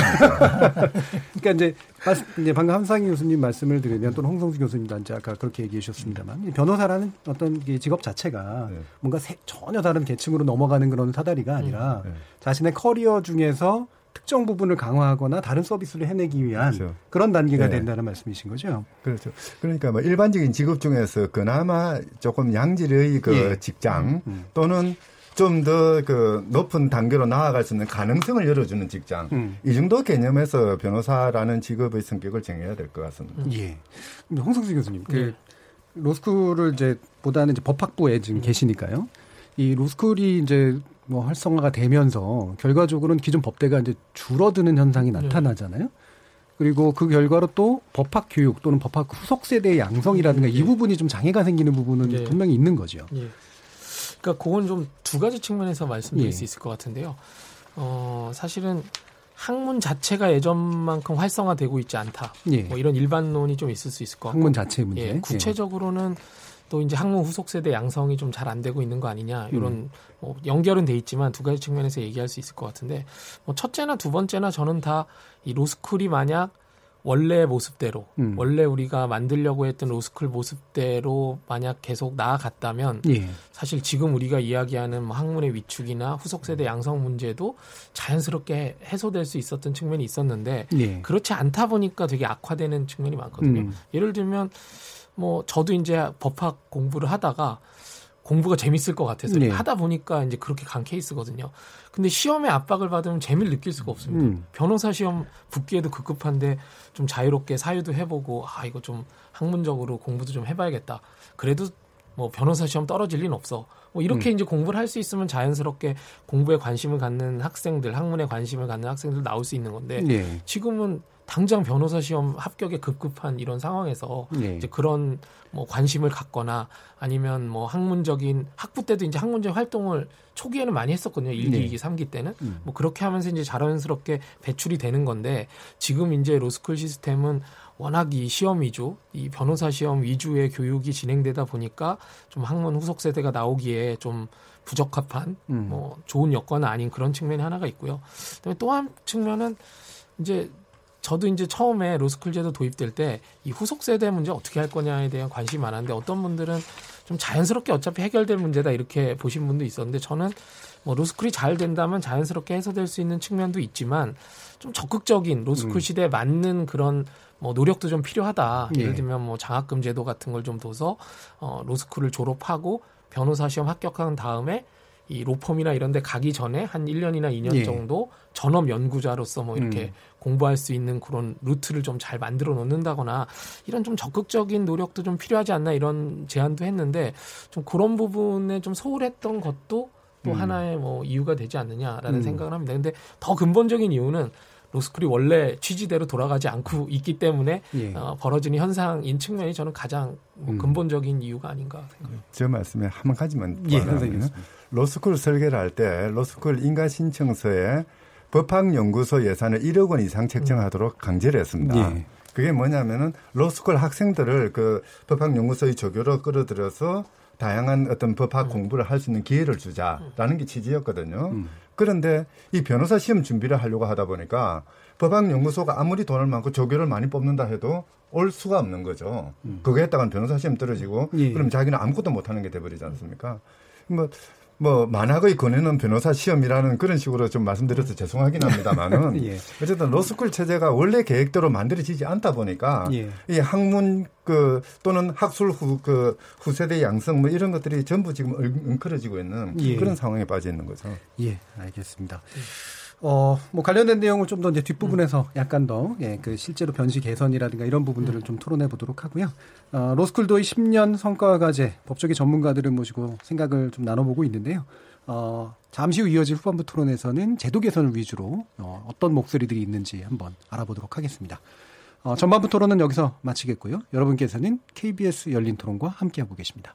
그러니까 이제, 말씀, 이제 방금 한상희 교수님 말씀을 드리면 또는 홍성수 교수님도 이제 아까 그렇게 얘기해 주셨습니다만 변호사라는 어떤 직업 자체가 네. 뭔가 세, 전혀 다른 계층으로 넘어가는 그런 사다리가 아니라 네. 자신의 커리어 중에서 특정 부분을 강화하거나 다른 서비스를 해내기 위한 그렇죠. 그런 단계가 네. 된다는 말씀이신 거죠. 그렇죠. 그러니까 뭐 일반적인 직업 중에서 그나마 조금 양질의 그 예. 직장 음. 또는 좀 더 그 높은 단계로 나아갈 수 있는 가능성을 열어주는 직장 음. 이 정도 개념에서 변호사라는 직업의 성격을 정해야 될 것 같습니다. 음. 예. 홍성수 교수님, 그 예. 로스쿨을 이제 보다는 이제 법학부에 지금 음. 계시니까요. 이 로스쿨이 이제 뭐 활성화가 되면서 결과적으로는 기존 법대가 이제 줄어드는 현상이 나타나잖아요. 그리고 그 결과로 또 법학 교육 또는 법학 후속 세대의 양성이라든가 예. 이 부분이 좀 장애가 생기는 부분은 예. 분명히 있는 거죠. 예. 그러니까 그건 좀 두 가지 측면에서 말씀드릴 예. 수 있을 것 같은데요. 어, 사실은 학문 자체가 예전만큼 활성화되고 있지 않다. 예. 뭐 이런 일반론이 좀 있을 수 있을 것 같고. 학문 자체의 문제. 예. 구체적으로는 예. 또 이제 학문 후속 세대 양성이 좀 잘 안 되고 있는 거 아니냐 이런 음. 뭐 연결은 돼 있지만 두 가지 측면에서 얘기할 수 있을 것 같은데 뭐 첫째나 두 번째나 저는 다 이 로스쿨이 만약 원래 모습대로 음. 원래 우리가 만들려고 했던 로스쿨 모습대로 만약 계속 나아갔다면 예. 사실 지금 우리가 이야기하는 뭐 학문의 위축이나 후속 세대 양성 문제도 자연스럽게 해소될 수 있었던 측면이 있었는데 예. 그렇지 않다 보니까 되게 악화되는 측면이 많거든요. 음. 예를 들면 뭐 저도 이제 법학 공부를 하다가 공부가 재밌을 것 같아서 네. 하다 보니까 이제 그렇게 간 케이스거든요. 근데 시험에 압박을 받으면 재미를 느낄 수가 없습니다. 음. 변호사 시험 붙기에도 급급한데 좀 자유롭게 사유도 해보고 아 이거 좀 학문적으로 공부도 좀 해봐야겠다. 그래도 뭐 변호사 시험 떨어질 리는 없어. 뭐 이렇게 음. 이제 공부를 할 수 있으면 자연스럽게 공부에 관심을 갖는 학생들, 학문에 관심을 갖는 학생들 나올 수 있는 건데 네. 지금은 당장 변호사 시험 합격에 급급한 이런 상황에서 네. 이제 그런 뭐 관심을 갖거나 아니면 뭐 학문적인 학부 때도 이제 학문적 활동을 초기에는 많이 했었거든요. 일 기, 네. 이 기, 삼 기 때는 음. 뭐 그렇게 하면서 이제 자연스럽게 배출이 되는 건데 지금 이제 로스쿨 시스템은 워낙 이 시험 위주, 이 변호사 시험 위주의 교육이 진행되다 보니까 좀 학문 후속 세대가 나오기에 좀 부적합한 음. 뭐 좋은 여건은 아닌 그런 측면이 하나가 있고요. 그다음에 또 한 측면은 이제 저도 이제 처음에 로스쿨 제도 도입될 때 이 후속 세대 문제 어떻게 할 거냐에 대한 관심이 많았는데 어떤 분들은 좀 자연스럽게 어차피 해결될 문제다 이렇게 보신 분도 있었는데 저는 뭐 로스쿨이 잘 된다면 자연스럽게 해소될 수 있는 측면도 있지만 좀 적극적인 로스쿨 시대에 맞는 그런 뭐 노력도 좀 필요하다. 예를 들면 뭐 장학금 제도 같은 걸 좀 둬서 어 로스쿨을 졸업하고 변호사 시험 합격한 다음에 이 로펌이나 이런 데 가기 전에 한 일 년이나 이 년 정도 예. 전업 연구자로서 뭐 이렇게 음. 공부할 수 있는 그런 루트를 좀 잘 만들어 놓는다거나 이런 좀 적극적인 노력도 좀 필요하지 않나 이런 제안도 했는데 좀 그런 부분에 좀 소홀했던 것도 또 음. 하나의 뭐 이유가 되지 않느냐라는 음. 생각을 합니다. 근데 더 근본적인 이유는 로스쿨이 원래 취지대로 돌아가지 않고 있기 때문에 예. 어, 벌어지는 현상인 측면이 저는 가장 뭐 근본적인 음. 이유가 아닌가 생각합니다. 저 말씀에 한 가지만 예, 선생님. 로스쿨 설계를 할 때 로스쿨 인가 신청서에 법학연구소 예산을 일억 원 이상 책정하도록 강제를 했습니다. 예. 그게 뭐냐면은 로스쿨 학생들을 그 법학연구소의 조교로 끌어들여서 다양한 어떤 법학 음. 공부를 할 수 있는 기회를 주자라는 게 취지였거든요. 음. 그런데 이 변호사 시험 준비를 하려고 하다 보니까 법학연구소가 아무리 돈을 많고 조교를 많이 뽑는다 해도 올 수가 없는 거죠. 음. 그거 했다간 변호사 시험 떨어지고 예. 그럼 자기는 아무것도 못하는 게 돼버리지 않습니까? 뭐, 뭐 만학의 권위는 변호사 시험이라는 그런 식으로 좀 말씀드려서 죄송하긴 합니다만은 예. 어쨌든 로스쿨 체제가 원래 계획대로 만들어지지 않다 보니까 예. 이 학문 그 또는 학술 후 그 후세대 양성 뭐 이런 것들이 전부 지금 엉, 엉클어지고 있는 예. 그런 상황에 빠져 있는 거죠. 예, 알겠습니다. 어, 뭐 관련된 내용을 좀 더 이제 뒷부분에서 약간 더, 예, 그 실제로 변시 개선이라든가 이런 부분들을 좀 토론해 보도록 하고요. 어, 로스쿨도의 십 년 성과와 과제, 법조계 전문가들을 모시고 생각을 좀 나눠보고 있는데요. 어, 잠시 후 이어질 후반부 토론에서는 제도 개선을 위주로 어, 어떤 목소리들이 있는지 한번 알아보도록 하겠습니다. 어, 전반부 토론은 여기서 마치겠고요. 여러분께서는 케이비에스 열린 토론과 함께하고 계십니다.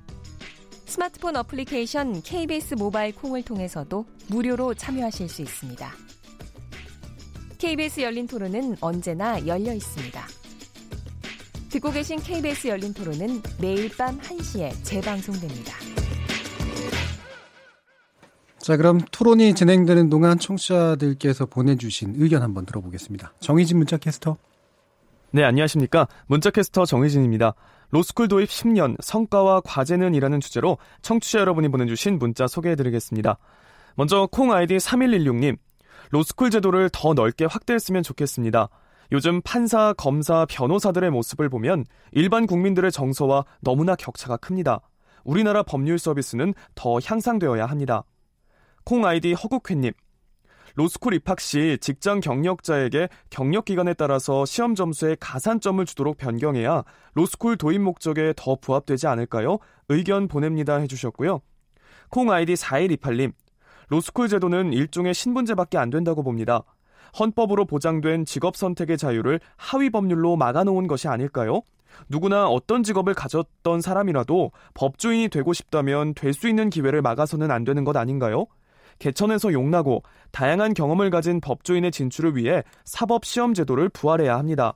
스마트폰 어플리케이션 케이비에스 모바일 콩을 통해서도 무료로 참여하실 수 있습니다. 케이비에스 열린 토론은 언제나 열려 있습니다. 듣고 계신 케이비에스 열린 토론은 매일 밤 한 시에 재방송됩니다. 자, 그럼 토론이 진행되는 동안 청취자들께서 보내주신 의견 한번 들어보겠습니다. 정희진 문자캐스터. 네, 안녕하십니까. 문자캐스터 정희진입니다. 로스쿨 도입 십 년, 성과와 과제는 이라는 주제로 청취자 여러분이 보내주신 문자 소개해드리겠습니다. 먼저 콩 아이디 삼일일육님, 로스쿨 제도를 더 넓게 확대했으면 좋겠습니다. 요즘 판사, 검사, 변호사들의 모습을 보면 일반 국민들의 정서와 너무나 격차가 큽니다. 우리나라 법률 서비스는 더 향상되어야 합니다. 콩 아이디 허국회님, 로스쿨 입학 시 직장 경력자에게 경력 기간에 따라서 시험 점수에 가산점을 주도록 변경해야 로스쿨 도입 목적에 더 부합되지 않을까요? 의견 보냅니다 해주셨고요. 콩 아이디 사일이팔님, 로스쿨 제도는 일종의 신분제밖에 안 된다고 봅니다. 헌법으로 보장된 직업 선택의 자유를 하위 법률로 막아놓은 것이 아닐까요? 누구나 어떤 직업을 가졌던 사람이라도 법조인이 되고 싶다면 될 수 있는 기회를 막아서는 안 되는 것 아닌가요? 개천에서 용나고 다양한 경험을 가진 법조인의 진출을 위해 사법시험 제도를 부활해야 합니다.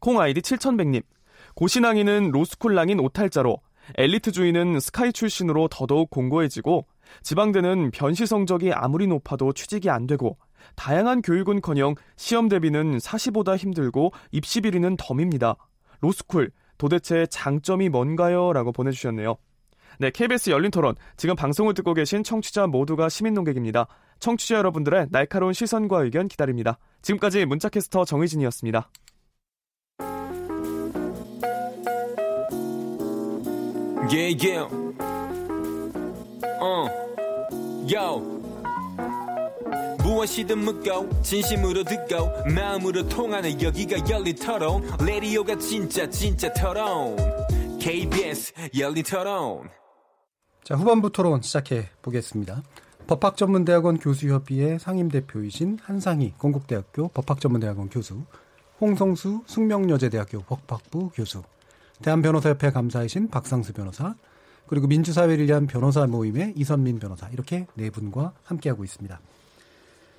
콩 아이디 칠천백님, 고신앙이는 로스쿨랑인 오탈자로, 엘리트주의는 스카이 출신으로 더더욱 공고해지고, 지방대는 변시 성적이 아무리 높아도 취직이 안 되고, 다양한 교육은커녕 시험 대비는 사시보다 힘들고 입시 비리는 덤입니다. 로스쿨, 도대체 장점이 뭔가요? 라고 보내주셨네요. 네, 케이비에스 열린토론, 지금 방송을 듣고 계신 청취자 모두가 시민논객입니다. 청취자 여러분들의 날카로운 시선과 의견 기다립니다. 지금까지 문자캐스터 정희진이었습니다. Yeah, yeah. Uh. Yo. 무엇이든 묻고 진심으로 듣고 마음으로 통하는 여기가 열린토론, 라디오가 진짜 진짜 토론, 케이비에스 열린토론. 자, 후반부 토론 시작해 보겠습니다. 법학전문대학원 교수협의회 상임대표이신 한상희 건국대학교 법학전문대학원 교수, 홍성수 숙명여자대학교 법학부 교수, 대한변호사협회 감사이신 박상수 변호사, 그리고 민주사회를 위한 변호사 모임의 이선민 변호사, 이렇게 네 분과 함께하고 있습니다.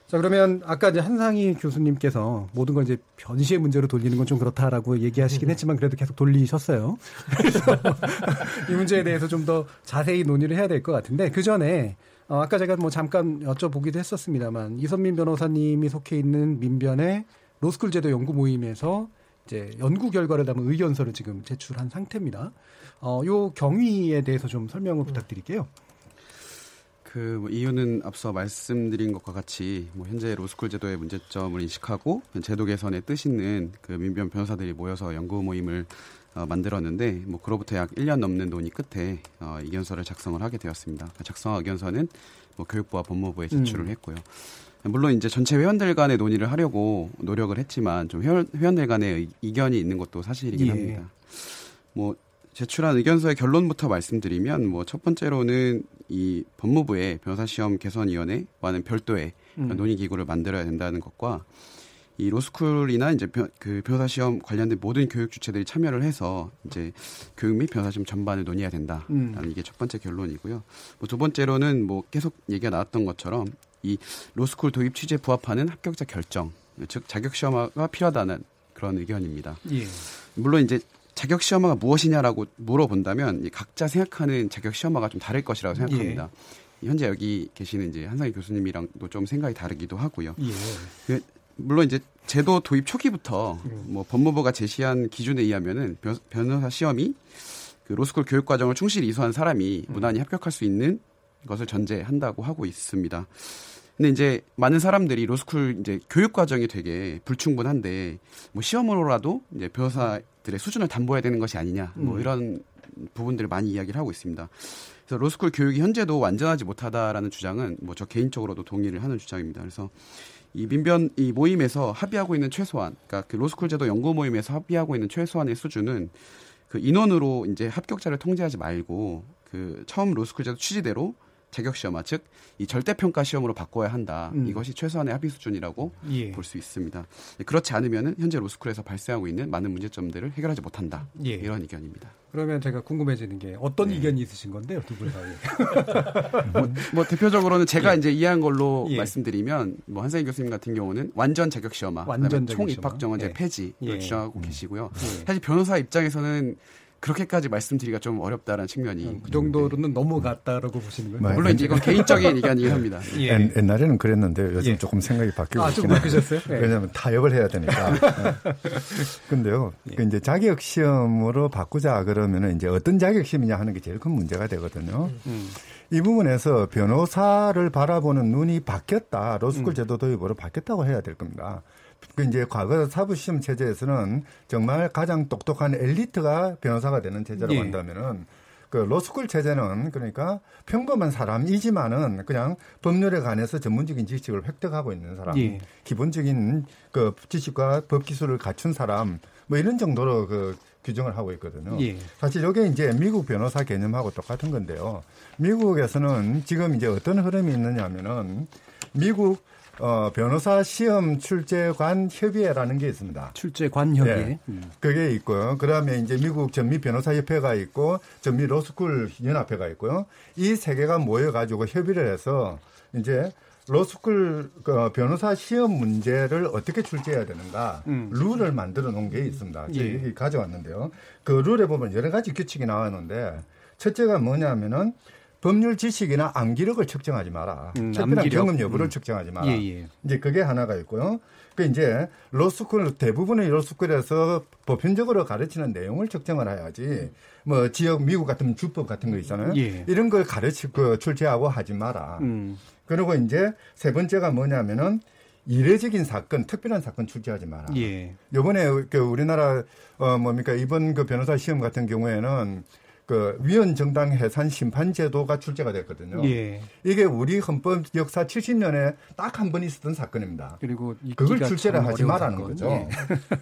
자, 그러면 아까 이제 한상희 교수님께서 모든 걸 이제 변시의 문제로 돌리는 건 좀 그렇다라고 얘기하시긴 했지만 그래도 계속 돌리셨어요. 그래서 이 문제에 대해서 좀 더 자세히 논의를 해야 될 것 같은데, 그 전에 어, 아까 제가 뭐 잠깐 여쭤보기도 했었습니다만, 이선민 변호사님이 속해 있는 민변의 로스쿨 제도 연구 모임에서 이제 연구 결과를 담은 의견서를 지금 제출한 상태입니다. 어, 요 경위에 대해서 좀 설명을 부탁드릴게요. 그 뭐 이유는 앞서 말씀드린 것과 같이 뭐 현재 로스쿨 제도의 문제점을 인식하고 제도 개선에 뜻 있는 그 민변 변호사들이 모여서 연구 모임을 어 만들었는데, 뭐 그로부터 약 일 년 넘는 논의 끝에 어 의견서를 작성을 하게 되었습니다. 작성한 의견서는 뭐 교육부와 법무부에 제출을 음. 했고요. 물론 이제 전체 회원들 간의 논의를 하려고 노력을 했지만 좀 회원, 회원들 간의 이견이 있는 것도 사실이긴 예. 합니다. 뭐 제출한 의견서의 결론부터 말씀드리면, 뭐 첫 번째로는 이 법무부의 변호사시험 개선위원회와는 별도의 음. 논의 기구를 만들어야 된다는 것과, 이 로스쿨이나 이제 변, 그 변호사시험 관련된 모든 교육 주체들이 참여를 해서 이제 교육 및 변호사시험 전반을 논의해야 된다라는 음. 이게 첫 번째 결론이고요. 뭐 두 번째로는 뭐 계속 얘기가 나왔던 것처럼 이 로스쿨 도입 취지에 부합하는 합격자 결정, 즉 자격시험화가 필요하다는 그런 의견입니다. 예. 물론 이제 자격시험화가 무엇이냐라고 물어본다면 각자 생각하는 자격시험화가 좀 다를 것이라고 생각합니다. 예. 현재 여기 계시는 이제 한상희 교수님이랑도 좀 생각이 다르기도 하고요. 예. 그, 물론 이제 제도 도입 초기부터 음. 뭐 법무부가 제시한 기준에 의하면은 변호사 시험이 그 로스쿨 교육 과정을 충실히 이수한 사람이 음. 무난히 합격할 수 있는 것을 전제한다고 하고 있습니다. 근데 이제 많은 사람들이 로스쿨 이제 교육 과정이 되게 불충분한데 뭐 시험으로라도 이제 변호사들의 수준을 담보해야 되는 것이 아니냐 뭐 이런 부분들을 많이 이야기를 하고 있습니다. 그래서 로스쿨 교육이 현재도 완전하지 못하다라는 주장은 뭐 저 개인적으로도 동의를 하는 주장입니다. 그래서 이 민변 이 모임에서 합의하고 있는 최소한, 그러니까 그 로스쿨 제도 연구 모임에서 합의하고 있는 최소한의 수준은 그 인원으로 이제 합격자를 통제하지 말고 그 처음 로스쿨 제도 취지대로 자격시험화, 즉 이 절대평가 시험으로 바꿔야 한다. 음. 이것이 최소한의 합의 수준이라고 예. 볼 수 있습니다. 그렇지 않으면 현재 로스쿨에서 발생하고 있는 많은 문제점들을 해결하지 못한다. 예. 이런 의견입니다. 그러면 제가 궁금해지는 게 어떤 네. 의견이 있으신 건데요, 두 분 사이에? 뭐, 뭐 대표적으로는 제가 예. 이제 이해한 걸로 예. 말씀드리면 뭐 한상희 교수님 같은 경우는 완전 자격시험화, 완전 총 입학 정원제 예. 폐지를 예. 주장하고 음. 계시고요. 예. 사실 변호사 입장에서는 그렇게까지 말씀드리기가 좀 어렵다라는 측면이 그 정도로는 네. 넘어갔다라고 보시는 거예요? 물론 이제 이건 개인적인 의견이긴 합니다. 예. 옛, 옛날에는 그랬는데 요즘 예. 조금 생각이 바뀌고 있긴 아, 바뀌셨어요? 네. 왜냐하면 타협을 해야 되니까. 그런데요, 예. 그 이제 자격 시험으로 바꾸자 그러면은 이제 어떤 자격 시험이냐 하는 게 제일 큰 문제가 되거든요. 음. 이 부분에서 변호사를 바라보는 눈이 바뀌었다, 로스쿨 음. 제도 도입으로 바뀌었다고 해야 될 겁니다. 그 이제 과거 사법시험 체제에서는 정말 가장 똑똑한 엘리트가 변호사가 되는 체제라고 예. 한다면은 그 로스쿨 체제는 그러니까 평범한 사람이지만은 그냥 법률에 관해서 전문적인 지식을 획득하고 있는 사람, 예. 기본적인 그 지식과 법 기술을 갖춘 사람 뭐 이런 정도로 그 규정을 하고 있거든요. 예. 사실 이게 이제 미국 변호사 개념하고 똑같은 건데요. 미국에서는 지금 이제 어떤 흐름이 있느냐면은 미국 어, 변호사 시험 출제관 협의회라는 게 있습니다. 출제관 협의회. 네, 음. 그게 있고요. 그 다음에 이제 미국 전미 변호사 협회가 있고 전미 로스쿨 연합회가 있고요. 이 세 개가 모여가지고 협의를 해서 이제 로스쿨 어, 변호사 시험 문제를 어떻게 출제해야 되는가 음. 룰을 만들어 놓은 게 있습니다. 제가 예. 여기 가져왔는데요. 그 룰에 보면 여러 가지 규칙이 나왔는데 첫째가 뭐냐면은 법률 지식이나 암기력을 측정하지 마라. 음, 특별한 암기력. 경험 여부를 음. 측정하지 마라. 예, 예. 이제 그게 하나가 있고요. 그 이제 로스쿨 대부분의 로스쿨에서 보편적으로 가르치는 내용을 측정을 해야지. 뭐 지역 미국 같은 주법 같은 거 있잖아요. 예. 이런 걸 가르치고 출제하고 하지 마라. 음. 그리고 이제 세 번째가 뭐냐면은 이례적인 사건, 특별한 사건 출제하지 마라. 예. 이번에 그 우리나라 어 뭡니까 이번 그 변호사 시험 같은 경우에는. 그 위헌 정당 해산 심판 제도가 출제가 됐거든요. 예. 이게 우리 헌법 역사 칠십 년에 딱 한 번 있었던 사건입니다. 그리고 그걸 출제를 하지 마라는 사건. 거죠. 예.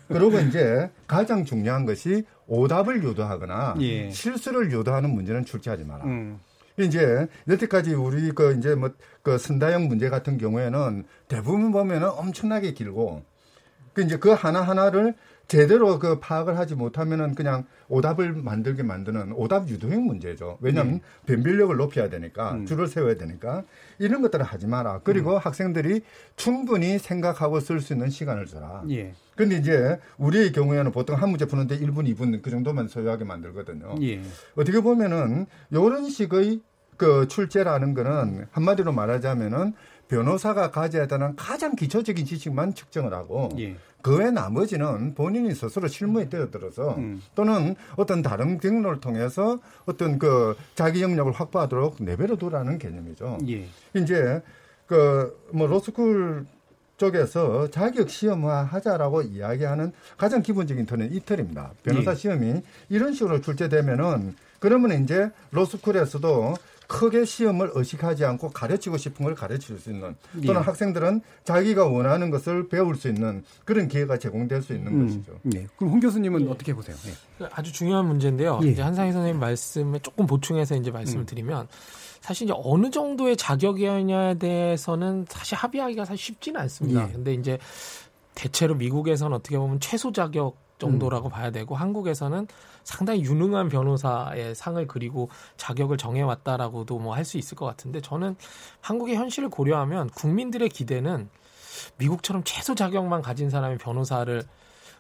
그리고 이제 가장 중요한 것이 오답을 유도하거나 예. 실수를 유도하는 문제는 출제하지 마라. 음. 이제 여태까지 우리 그 이제 뭐 그 선다형 문제 같은 경우에는 대부분 보면은 엄청나게 길고 그 이제 그 하나 하나를 제대로 그 파악을 하지 못하면은 그냥 오답을 만들게 만드는 오답 유도형 문제죠. 왜냐하면 음. 변별력을 높여야 되니까 음. 줄을 세워야 되니까 이런 것들을 하지 마라. 그리고 음. 학생들이 충분히 생각하고 쓸 수 있는 시간을 줘라. 그런데 예. 이제 우리의 경우에는 보통 한 문제 푸는데 일 분, 이 분 그 정도만 소요하게 만들거든요. 예. 어떻게 보면은 이런 식의 그 출제라는 거는 한마디로 말하자면은 변호사가 가져야 되는 가장 기초적인 지식만 측정을 하고 예. 그 외 나머지는 본인이 스스로 실무에 뛰어들어서 음. 또는 어떤 다른 경로를 통해서 어떤 그 자기 영역을 확보하도록 내버려 두라는 개념이죠. 예. 이제 그 뭐 로스쿨 쪽에서 자격 시험화하자라고 이야기하는 가장 기본적인 틀은 이 틀입니다. 변호사 예. 시험이 이런 식으로 출제되면은 그러면 이제 로스쿨에서도 크게 시험을 의식하지 않고 가르치고 싶은 걸 가르칠 수 있는 또는 예. 학생들은 자기가 원하는 것을 배울 수 있는 그런 기회가 제공될 수 있는 음, 것이죠. 네. 그럼 홍 교수님은 예. 어떻게 보세요? 예. 아주 중요한 문제인데요. 예. 이제 한상희 선생님 말씀에 조금 보충해서 이제 말씀을 음. 드리면 사실 이제 어느 정도의 자격이냐에 대해서는 사실 합의하기가 사실 쉽지는 않습니다. 그런데 예. 이제 대체로 미국에서는 어떻게 보면 최소 자격 정도라고 음. 봐야 되고 한국에서는 상당히 유능한 변호사의 상을 그리고 자격을 정해왔다라고도 뭐 할 수 있을 것 같은데 저는 한국의 현실을 고려하면 국민들의 기대는 미국처럼 최소 자격만 가진 사람이 변호사를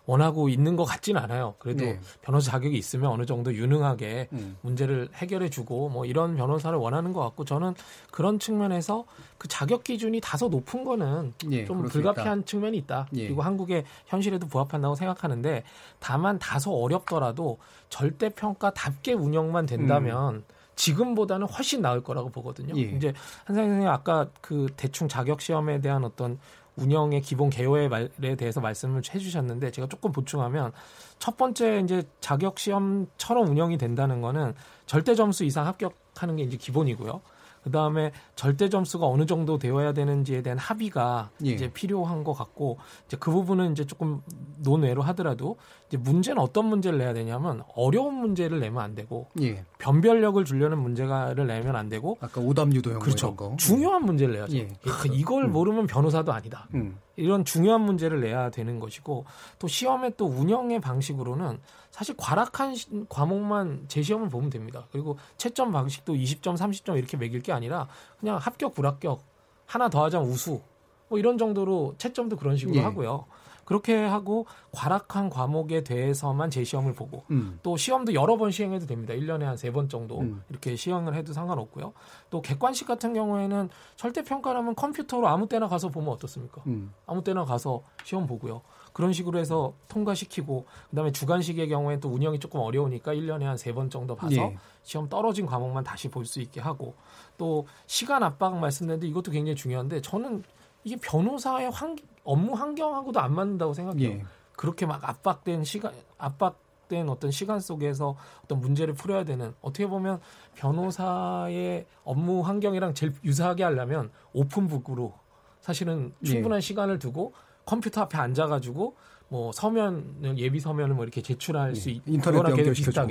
원하고 있는 것 같진 않아요. 그래도 네. 변호사 자격이 있으면 어느 정도 유능하게 음. 문제를 해결해주고 뭐 이런 변호사를 원하는 것 같고, 저는 그런 측면에서 그 자격 기준이 다소 높은 거는 네, 좀 불가피한 있다. 측면이 있다. 네. 그리고 한국의 현실에도 부합한다고 생각하는데, 다만 다소 어렵더라도 절대평가답게 운영만 된다면 음. 지금보다는 훨씬 나을 거라고 보거든요. 예. 이제 한상희 선생님 아까 그 대충 자격 시험에 대한 어떤 운영의 기본 개요에 대해서 말씀을 해주셨는데, 제가 조금 보충하면, 첫 번째 이제 자격 시험처럼 운영이 된다는 거는 절대 점수 이상 합격하는 게 이제 기본이고요. 그 다음에 절대 점수가 어느 정도 되어야 되는지에 대한 합의가 예. 이제 필요한 것 같고, 이제 그 부분은 이제 조금 논외로 하더라도, 이제 문제는 어떤 문제를 내야 되냐면, 어려운 문제를 내면 안 되고, 예. 변별력을 주려는 문제를 내면 안 되고, 아까 오답유도형 그렇죠. 거. 중요한 문제를 내야죠. 예. 아, 이걸 음. 모르면 변호사도 아니다. 음. 이런 중요한 문제를 내야 되는 것이고, 또 시험의 또 운영의 방식으로는 사실 과락한 과목만 재시험을 보면 됩니다. 그리고 채점 방식도 이십 점, 삼십 점 이렇게 매길 게 아니라 그냥 합격, 불합격, 하나 더하자면 우수 뭐 이런 정도로 채점도 그런 식으로 예. 하고요. 그렇게 하고 과락한 과목에 대해서만 재시험을 보고 음. 또 시험도 여러 번 시행해도 됩니다. 일 년에 한 세 번 정도 음. 이렇게 시행을 해도 상관없고요. 또 객관식 같은 경우에는 절대평가라면 컴퓨터로 아무 때나 가서 보면 어떻습니까? 음. 아무 때나 가서 시험 보고요. 그런 식으로 해서 통과시키고, 그다음에 주간식의 경우에는 또 운영이 조금 어려우니까 일 년에 한 세 번 정도 봐서 예. 시험 떨어진 과목만 다시 볼 수 있게 하고, 또 시간 압박 말씀드렸는데 이것도 굉장히 중요한데, 저는 이게 변호사의 환, 업무 환경하고도 안 맞는다고 생각해요. 예. 그렇게 막 압박된 시간, 압박된 어떤 시간 속에서 어떤 문제를 풀어야 되는, 어떻게 보면 변호사의 업무 환경이랑 제일 유사하게 하려면 오픈북으로 사실은 충분한 예. 시간을 두고 컴퓨터 앞에 앉아가지고 뭐 서면, 예비 서면을 뭐 이렇게 제출할 예. 수 있, 인터넷 연결시켜주고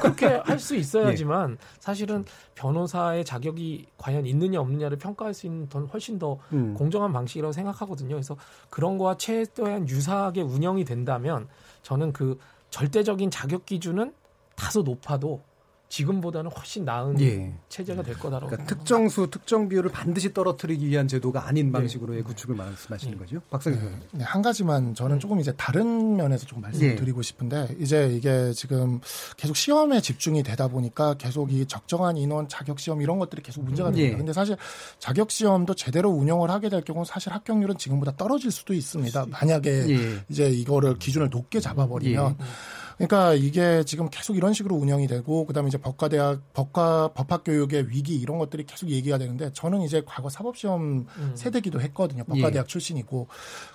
그렇게 할 수 있어야지만 예. 사실은 변호사의 자격이 과연 있느냐 없느냐를 평가할 수 있는 더 훨씬 더 음. 공정한 방식이라고 생각하거든요. 그래서 그런 거와 최대한 유사하게 운영이 된다면, 저는 그 절대적인 자격 기준은 다소 높아도 지금보다는 훨씬 나은 예. 체제가 될 거다라고. 그러니까 특정수, 특정 비율을 반드시 떨어뜨리기 위한 제도가 아닌 방식으로의 네. 구축을 말씀하시는 네. 거죠, 박상규 네. 네. 한 가지만 저는 조금 이제 다른 면에서 조금 말씀드리고 네. 싶은데, 이제 이게 지금 계속 시험에 집중이 되다 보니까 계속 이 적정한 인원, 자격 시험 이런 것들이 계속 문제가 됩니다. 그런데 네. 사실 자격 시험도 제대로 운영을 하게 될 경우 사실 합격률은 지금보다 떨어질 수도 있습니다. 만약에 네. 이제 이거를 기준을 높게 잡아버리면. 네. 그러니까 이게 지금 계속 이런 식으로 운영이 되고, 그다음에 이제 법과대학, 법과 법학교육의 위기 이런 것들이 계속 얘기가 되는데, 저는 이제 과거 사법시험 음. 세대기도 했거든요. 법과대학 예. 출신이고.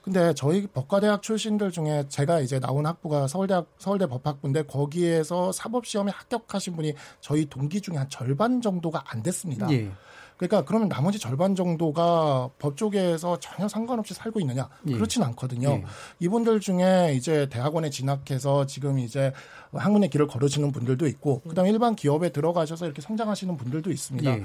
근데 저희 법과대학 출신들 중에 제가 이제 나온 학부가 서울대학, 서울대 법학부인데, 거기에서 사법시험에 합격하신 분이 저희 동기 중에 한 절반 정도가 안 됐습니다. 예. 그러니까 그러면 나머지 절반 정도가 법 쪽에서 전혀 상관없이 살고 있느냐? 예. 그렇진 않거든요. 예. 이분들 중에 이제 대학원에 진학해서 지금 이제 학문의 길을 걸으시는 분들도 있고, 그다음에 일반 기업에 들어가셔서 이렇게 성장하시는 분들도 있습니다. 예.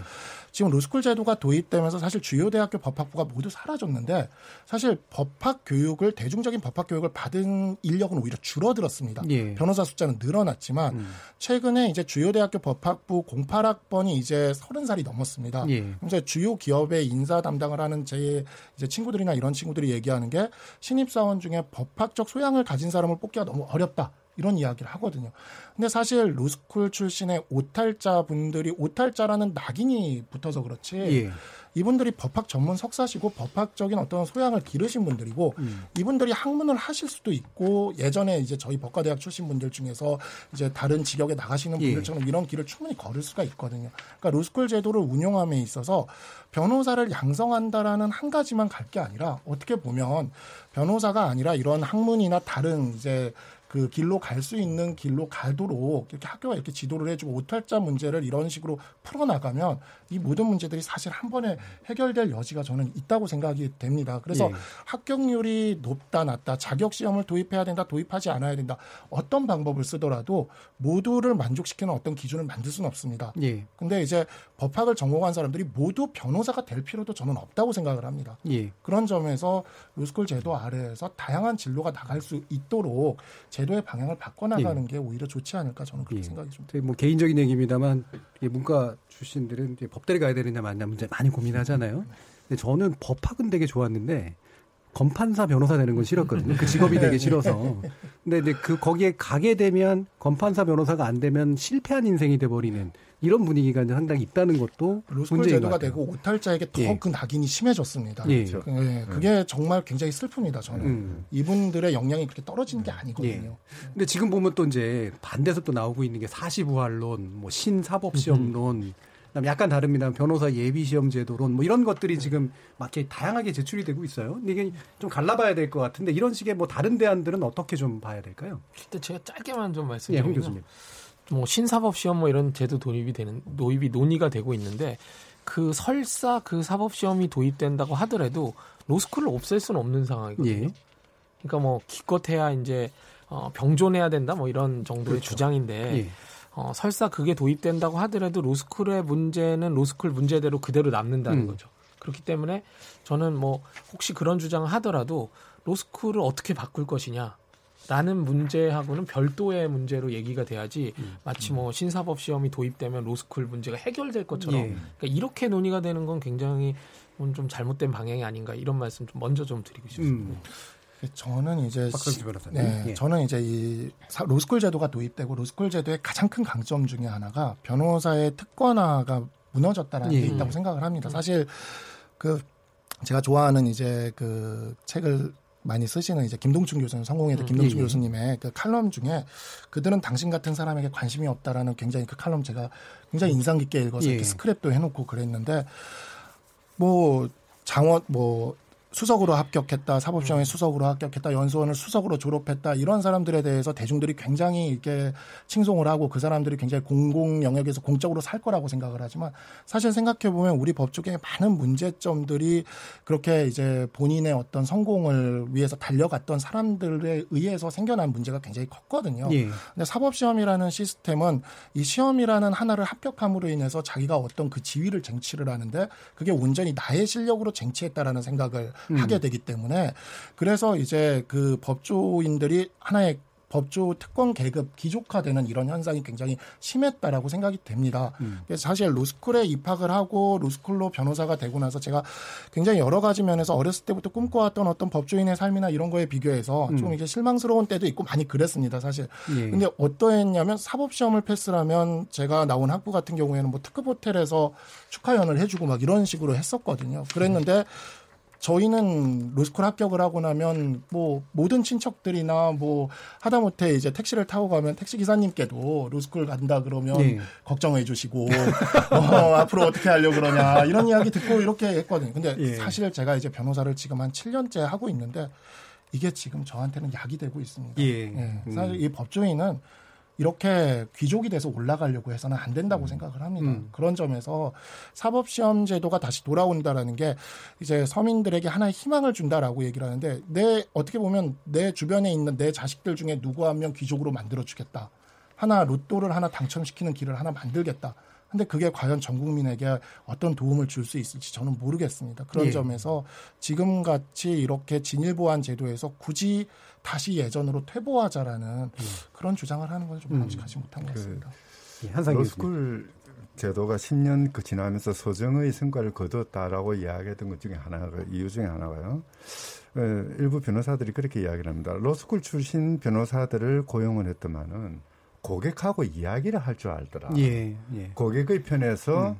지금 로스쿨 제도가 도입되면서 사실 주요 대학교 법학부가 모두 사라졌는데, 사실 법학 교육을, 대중적인 법학 교육을 받은 인력은 오히려 줄어들었습니다. 예. 변호사 숫자는 늘어났지만 음. 최근에 이제 주요 대학교 법학부 공팔 학번이 이제 서른 살이 넘었습니다. 예. 이제 주요 기업의 인사 담당을 하는 제 이제 친구들이나 이런 친구들이 얘기하는 게, 신입사원 중에 법학적 소양을 가진 사람을 뽑기가 너무 어렵다, 이런 이야기를 하거든요. 근데 사실 로스쿨 출신의 오탈자분들이, 오탈자라는 낙인이 붙어서 그렇지 예. 이분들이 법학 전문 석사시고 법학적인 어떤 소양을 기르신 분들이고 음. 이분들이 학문을 하실 수도 있고, 예전에 이제 저희 법과대학 출신 분들 중에서 이제 다른 직역에 나가시는 분들처럼 예. 이런 길을 충분히 걸을 수가 있거든요. 그러니까 로스쿨 제도를 운용함에 있어서 변호사를 양성한다라는 한 가지만 갈 게 아니라, 어떻게 보면 변호사가 아니라 이런 학문이나 다른 이제 그 길로 갈 수 있는 길로 가도록 이렇게 학교가 이렇게 지도를 해주고, 오탈자 문제를 이런 식으로 풀어나가면 이 모든 문제들이 사실 한 번에 해결될 여지가 저는 있다고 생각이 됩니다. 그래서 예. 합격률이 높다 낮다, 자격시험을 도입해야 된다 도입하지 않아야 된다, 어떤 방법을 쓰더라도 모두를 만족시키는 어떤 기준을 만들 수는 없습니다. 예. 근데 이제 법학을 전공한 사람들이 모두 변호사가 될 필요도 저는 없다고 생각을 합니다. 예. 그런 점에서 로스쿨 제도 아래에서 다양한 진로가 나갈 수 있도록 제도의 방향을 바꿔나가는 예. 게 오히려 좋지 않을까, 저는 그렇게 예. 생각이 좀 듭니다. 뭐 개인적인 얘기입니다만, 문과 출신들은 법대를 가야 되느냐 마느냐 문제 많이 고민하잖아요. 근데 저는 법학은 되게 좋았는데 검판사 변호사 되는 건 싫었거든요. 그 직업이 되게 싫어서. 근데 이제 그 거기에 가게 되면 검판사 변호사가 안 되면 실패한 인생이 돼버리는 이런 분위기가 이제 상당히 있다는 것도 로스쿨 제도가 같아요. 되고 오탈자에게 더 그 예. 낙인이 심해졌습니다. 예. 그렇죠. 예. 그게 음. 정말 굉장히 슬픕니다. 저는 음. 이분들의 역량이 그렇게 떨어지는 게 아니거든요. 예. 근데 지금 보면 또 이제 반대에서 또 나오고 있는 게 사시부활론, 뭐 신사법시험론. 음. 약간 다릅니다. 변호사 예비 시험 제도론 뭐 이런 것들이 지금 막 이렇게 다양하게 제출이 되고 있어요. 근데 이게 좀 갈라봐야 될 것 같은데 이런 식의 뭐 다른 대안들은 어떻게 좀 봐야 될까요? 일단 제가 짧게만 좀 말씀드리면, 예, 교수님. 뭐 신사법 시험 뭐 이런 제도 도입이 되는 도입이 논의가 되고 있는데 그 설사 그 사법 시험이 도입된다고 하더라도 로스쿨을 없앨 수는 없는 상황이거든요. 예. 그러니까 뭐 기껏해야 이제 병존해야 된다 뭐 이런 정도의 그렇죠. 주장인데. 예. 어, 설사 그게 도입된다고 하더라도 로스쿨의 문제는 로스쿨 문제대로 그대로 남는다는 음. 거죠. 그렇기 때문에 저는 뭐 혹시 그런 주장을 하더라도 로스쿨을 어떻게 바꿀 것이냐라는 문제하고는 별도의 문제로 얘기가 돼야지 음. 마치 뭐 신사법 시험이 도입되면 로스쿨 문제가 해결될 것처럼 예. 그러니까 이렇게 논의가 되는 건 굉장히 좀 잘못된 방향이 아닌가 이런 말씀 좀 먼저 좀 드리고 싶습니다. 음. 저는 이제 네, 예. 저는 이제 이 로스쿨 제도가 도입되고 로스쿨 제도의 가장 큰 강점 중에 하나가 변호사의 특권화가 무너졌다라는 예. 게 있다고 생각을 합니다. 사실 그 제가 좋아하는 이제 그 책을 많이 쓰시는 이제 김동춘 교수님 성공회대 김동춘 예. 교수님의 그 칼럼 중에 그들은 당신 같은 사람에게 관심이 없다라는 굉장히 그 칼럼 제가 굉장히 인상 깊게 읽어서 예. 이렇게 스크랩도 해놓고 그랬는데 뭐 장원 뭐 수석으로 합격했다, 사법시험에 수석으로 합격했다, 연수원을 수석으로 졸업했다 이런 사람들에 대해서 대중들이 굉장히 이렇게 칭송을 하고 그 사람들이 굉장히 공공 영역에서 공적으로 살 거라고 생각을 하지만 사실 생각해 보면 우리 법 쪽에 많은 문제점들이 그렇게 이제 본인의 어떤 성공을 위해서 달려갔던 사람들에 의해서 생겨난 문제가 굉장히 컸거든요. 예. 근데 사법시험이라는 시스템은 이 시험이라는 하나를 합격함으로 인해서 자기가 어떤 그 지위를 쟁취를 하는데 그게 온전히 나의 실력으로 쟁취했다라는 생각을 하게 되기 때문에 그래서 이제 그 법조인들이 하나의 법조 특권 계급 기족화되는 이런 현상이 굉장히 심했다라고 생각이 됩니다. 음. 그래서 사실 로스쿨에 입학을 하고 로스쿨로 변호사가 되고 나서 제가 굉장히 여러 가지 면에서 어렸을 때부터 꿈꿔왔던 어떤 법조인의 삶이나 이런 거에 비교해서 음. 좀 이제 실망스러운 때도 있고 많이 그랬습니다, 사실. 예. 근데 어떠했냐면 사법시험을 패스라면 제가 나온 학부 같은 경우에는 뭐 특급 호텔에서 축하연을 해주고 막 이런 식으로 했었거든요. 그랬는데 음. 저희는 로스쿨 합격을 하고 나면 뭐 모든 친척들이나 뭐 하다못해 이제 택시를 타고 가면 택시 기사님께도 로스쿨 간다 그러면 네. 걱정해 주시고 어, 앞으로 어떻게 하려고 그러냐 이런 이야기 듣고 이렇게 했거든요. 근데 예. 사실 제가 이제 변호사를 지금 한 칠 년째 하고 있는데 이게 지금 저한테는 약이 되고 있습니다. 예. 예. 사실 음. 이 법조인은 이렇게 귀족이 돼서 올라가려고 해서는 안 된다고 생각을 합니다. 음. 그런 점에서 사법시험 제도가 다시 돌아온다라는 게 이제 서민들에게 하나의 희망을 준다라고 얘기를 하는데 내 어떻게 보면 내 주변에 있는 내 자식들 중에 누구 한 명 귀족으로 만들어주겠다. 하나 로또를 하나 당첨시키는 길을 하나 만들겠다. 근데 그게 과연 전 국민에게 어떤 도움을 줄 수 있을지 저는 모르겠습니다. 그런 예. 점에서 지금 같이 이렇게 진일보한 제도에서 굳이 다시 예전으로 퇴보하자라는 예. 그런 주장을 하는 건 좀 바람직하지 음. 못한 것 같습니다. 그, 예, 로스쿨 제도가 십 년 그 지나면서 소정의 성과를 거뒀다라고 이야기했던 것 중에 하나가 이유 중에 하나가요. 일부 변호사들이 그렇게 이야기를 합니다. 로스쿨 출신 변호사들을 고용을 했더만은 고객하고 이야기를 할 줄 알더라. 예, 예. 고객의 편에서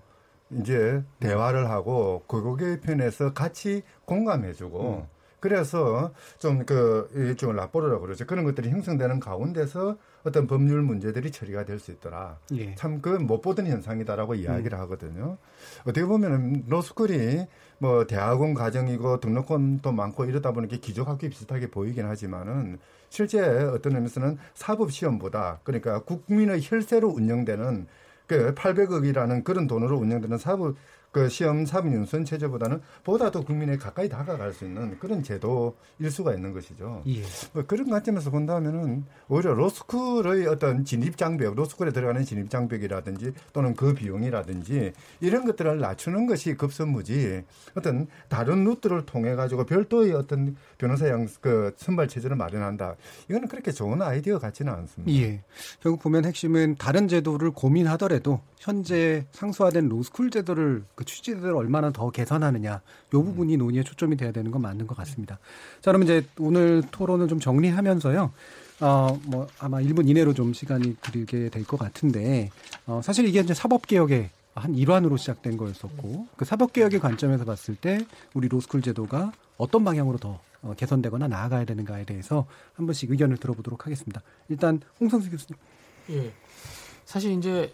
음. 이제 대화를 하고 고객의 편에서 같이 공감해주고 음. 그래서 좀 그 일종의 라포르라고 그러죠. 그런 것들이 형성되는 가운데서 어떤 법률 문제들이 처리가 될 수 있더라. 예. 참 그 못 보던 현상이다라고 이야기를 음. 하거든요. 어떻게 보면 로스쿨이 뭐 대학원 과정이고 등록금도 많고 이러다 보니까 기족학교 비슷하게 보이긴 하지만은 실제 어떤 의미에서는 사법시험보다 그러니까 국민의 혈세로 운영되는 그 팔백억이라는 그런 돈으로 운영되는 사법 그 시험 사법연수원 체제보다는 보다 더 국민에 가까이 다가갈 수 있는 그런 제도일 수가 있는 것이죠. 예. 뭐 그런 관점에서 본다면은 오히려 로스쿨의 어떤 진입장벽, 로스쿨에 들어가는 진입장벽이라든지 또는 그 비용이라든지 이런 것들을 낮추는 것이 급선무지 어떤 다른 루트를 통해 가지고 별도의 어떤 변호사 양 그 선발 체제를 마련한다. 이거는 그렇게 좋은 아이디어 같지는 않습니다. 예. 결국 보면 핵심은 다른 제도를 고민하더라도 현재 상수화된 로스쿨 제도를 그 취지대로 얼마나 더 개선하느냐, 이 부분이 논의에 초점이 돼야 되는 건 맞는 것 같습니다. 자, 그럼 이제 오늘 토론을 좀 정리하면서요. 어, 뭐 아마 일 분 이내로 좀 시간이 들게 될 것 같은데, 어, 사실 이게 이제 사법개혁의 한 일환으로 시작된 거였었고, 그 사법개혁의 관점에서 봤을 때 우리 로스쿨 제도가 어떤 방향으로 더 개선되거나 나아가야 되는가에 대해서 한 번씩 의견을 들어보도록 하겠습니다. 일단 홍성수 교수님. 예. 사실 이제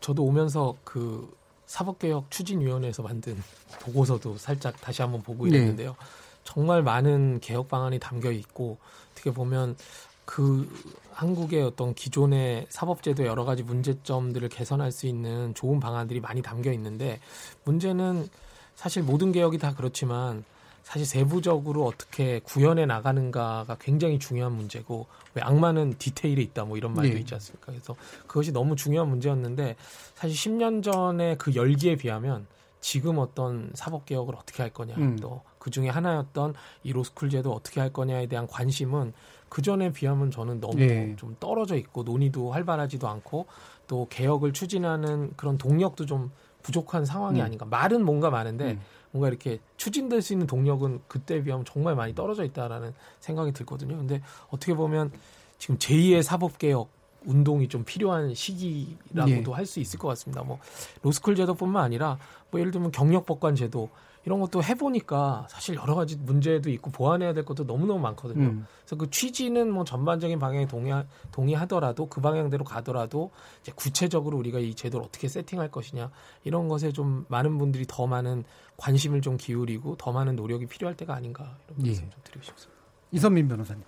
저도 오면서 그 사법개혁 추진위원회에서 만든 보고서도 살짝 다시 한번 보고 있는데요. 네. 정말 많은 개혁 방안이 담겨 있고, 어떻게 보면 그 한국의 어떤 기존의 사법제도의 여러 가지 문제점들을 개선할 수 있는 좋은 방안들이 많이 담겨 있는데, 문제는 사실 모든 개혁이 다 그렇지만 사실 세부적으로 어떻게 구현해 나가는가가 굉장히 중요한 문제고, 왜 악마는 디테일에 있다 뭐 이런 말도 네. 있지 않습니까? 그래서 그것이 너무 중요한 문제였는데, 사실 십 년 전에 그 열기에 비하면 지금 어떤 사법개혁을 어떻게 할 거냐, 음. 또 그중에 하나였던 이 로스쿨 제도 어떻게 할 거냐에 대한 관심은 그전에 비하면 저는 너무 네. 좀 떨어져 있고, 논의도 활발하지도 않고, 또 개혁을 추진하는 그런 동력도 좀 부족한 상황이 음. 아닌가. 말은 뭔가 많은데 음. 뭔가 이렇게 추진될 수 있는 동력은 그때에 비하면 정말 많이 떨어져 있다라는 생각이 들거든요. 근데 어떻게 보면 지금 제이의 사법개혁 운동이 좀 필요한 시기라고도 네. 할 수 있을 것 같습니다. 뭐 로스쿨 제도뿐만 아니라 뭐 예를 들면 경력법관 제도 이런 것도 해보니까 사실 여러 가지 문제도 있고 보완해야 될 것도 너무너무 많거든요. 음. 그래서 그 취지는 뭐 전반적인 방향에 동의하, 동의하더라도 그 방향대로 가더라도 이제 구체적으로 우리가 이 제도를 어떻게 세팅할 것이냐, 이런 것에 좀 많은 분들이 더 많은 관심을 좀 기울이고 더 많은 노력이 필요할 때가 아닌가, 이런 말씀 예. 좀 드리고 싶습니다. 이선민 변호사님.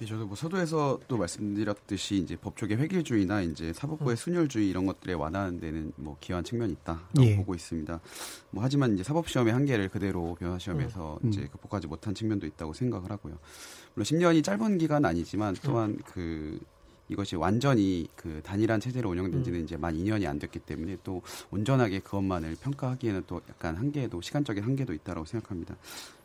예, 저도 뭐 서두에서 또 말씀드렸듯이 이제 법조계 획일주의나 이제 사법부의 순혈주의 이런 것들에 완화하는 데는 뭐 기여한 측면이 있다라고 예. 보고 있습니다. 뭐 하지만 이제 사법 시험의 한계를 그대로 변호사 시험에서 음. 이제 극복하지 못한 측면도 있다고 생각을 하고요. 물론 십 년이 짧은 기간 아니지만 또한 음. 그 이것이 완전히 그 단일한 체제로 운영된 지는 음. 이제 만 이 년이 안 됐기 때문에 또 온전하게 그것만을 평가하기에는 또 약간 한계도, 시간적인 한계도 있다라고 생각합니다.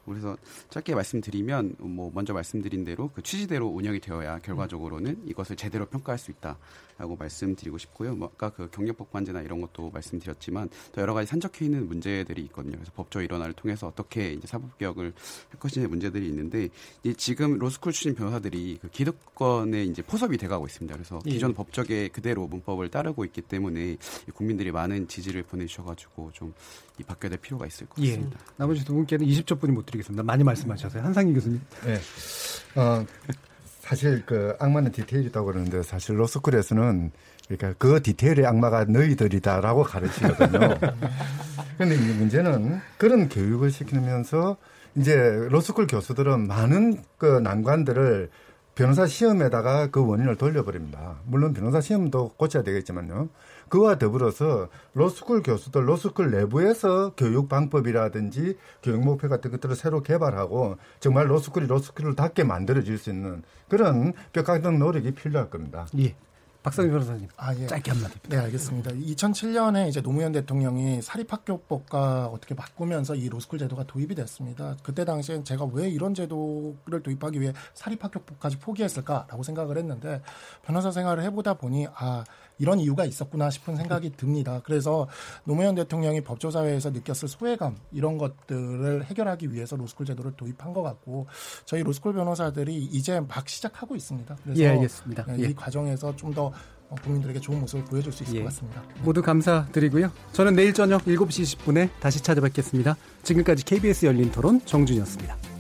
그래서 짧게 말씀드리면 뭐 먼저 말씀드린 대로 그 취지대로 운영이 되어야 결과적으로는 이것을 제대로 평가할 수 있다라고 말씀드리고 싶고요. 뭐 아까 그 경력법관제나 이런 것도 말씀드렸지만 또 여러 가지 산적해 있는 문제들이 있거든요. 그래서 법조 일원화를 통해서 어떻게 이제 사법개혁을 할 것이냐의 문제들이 있는데, 이 지금 로스쿨 출신 변호사들이 그 기득권에 이제 포섭이 돼가고 있습니다. 그래서 기존 예. 법조계 그대로 문법을 따르고 있기 때문에 국민들이 많은 지지를 보내주셔가지고 좀 이 바뀌어야 될 필요가 있을 것 같습니다. 예. 나머지 두 분께는 이십 초 뿐이 못. 드리겠습니다. 많이 말씀하셨어요. 한상희 교수님. 네. 어, 사실 그 악마는 디테일이 있다고 그러는데, 사실 로스쿨에서는 그러니까 그 디테일의 악마가 너희들이다라고 가르치거든요. 그런데 이 문제는 그런 교육을 시키면서 이제 로스쿨 교수들은 많은 그 난관들을 변호사 시험에다가 그 원인을 돌려버립니다. 물론 변호사 시험도 고쳐야 되겠지만요. 그와 더불어서 로스쿨 교수들, 로스쿨 내부에서 교육 방법이라든지 교육 목표 같은 것들을 새로 개발하고 정말 로스쿨이 로스쿨을 닿게 만들어질 수 있는 그런 뼈깎는 노력이 필요할 겁니다. 예. 박상희 변호사님, 아, 예. 짧게 한마디. 네, 알겠습니다. 이천칠 년에 이제 노무현 대통령이 사립학교법과 어떻게 바꾸면서 이 로스쿨 제도가 도입이 됐습니다. 그때 당시엔 제가 왜 이런 제도를 도입하기 위해 사립학교법까지 포기했을까라고 생각을 했는데, 변호사 생활을 해보다 보니 아, 이런 이유가 있었구나 싶은 생각이 듭니다. 그래서 노무현 대통령이 법조사회에서 느꼈을 소외감, 이런 것들을 해결하기 위해서 로스쿨 제도를 도입한 것 같고, 저희 로스쿨 변호사들이 이제 막 시작하고 있습니다. 그래서 예, 알겠습니다. 이 예. 과정에서 좀 더 국민들에게 좋은 모습을 보여줄 수 있을 예. 것 같습니다. 모두 감사드리고요. 저는 내일 저녁 일곱 시 이십 분에 다시 찾아뵙겠습니다. 지금까지 케이비에스 열린 토론 정준이었습니다.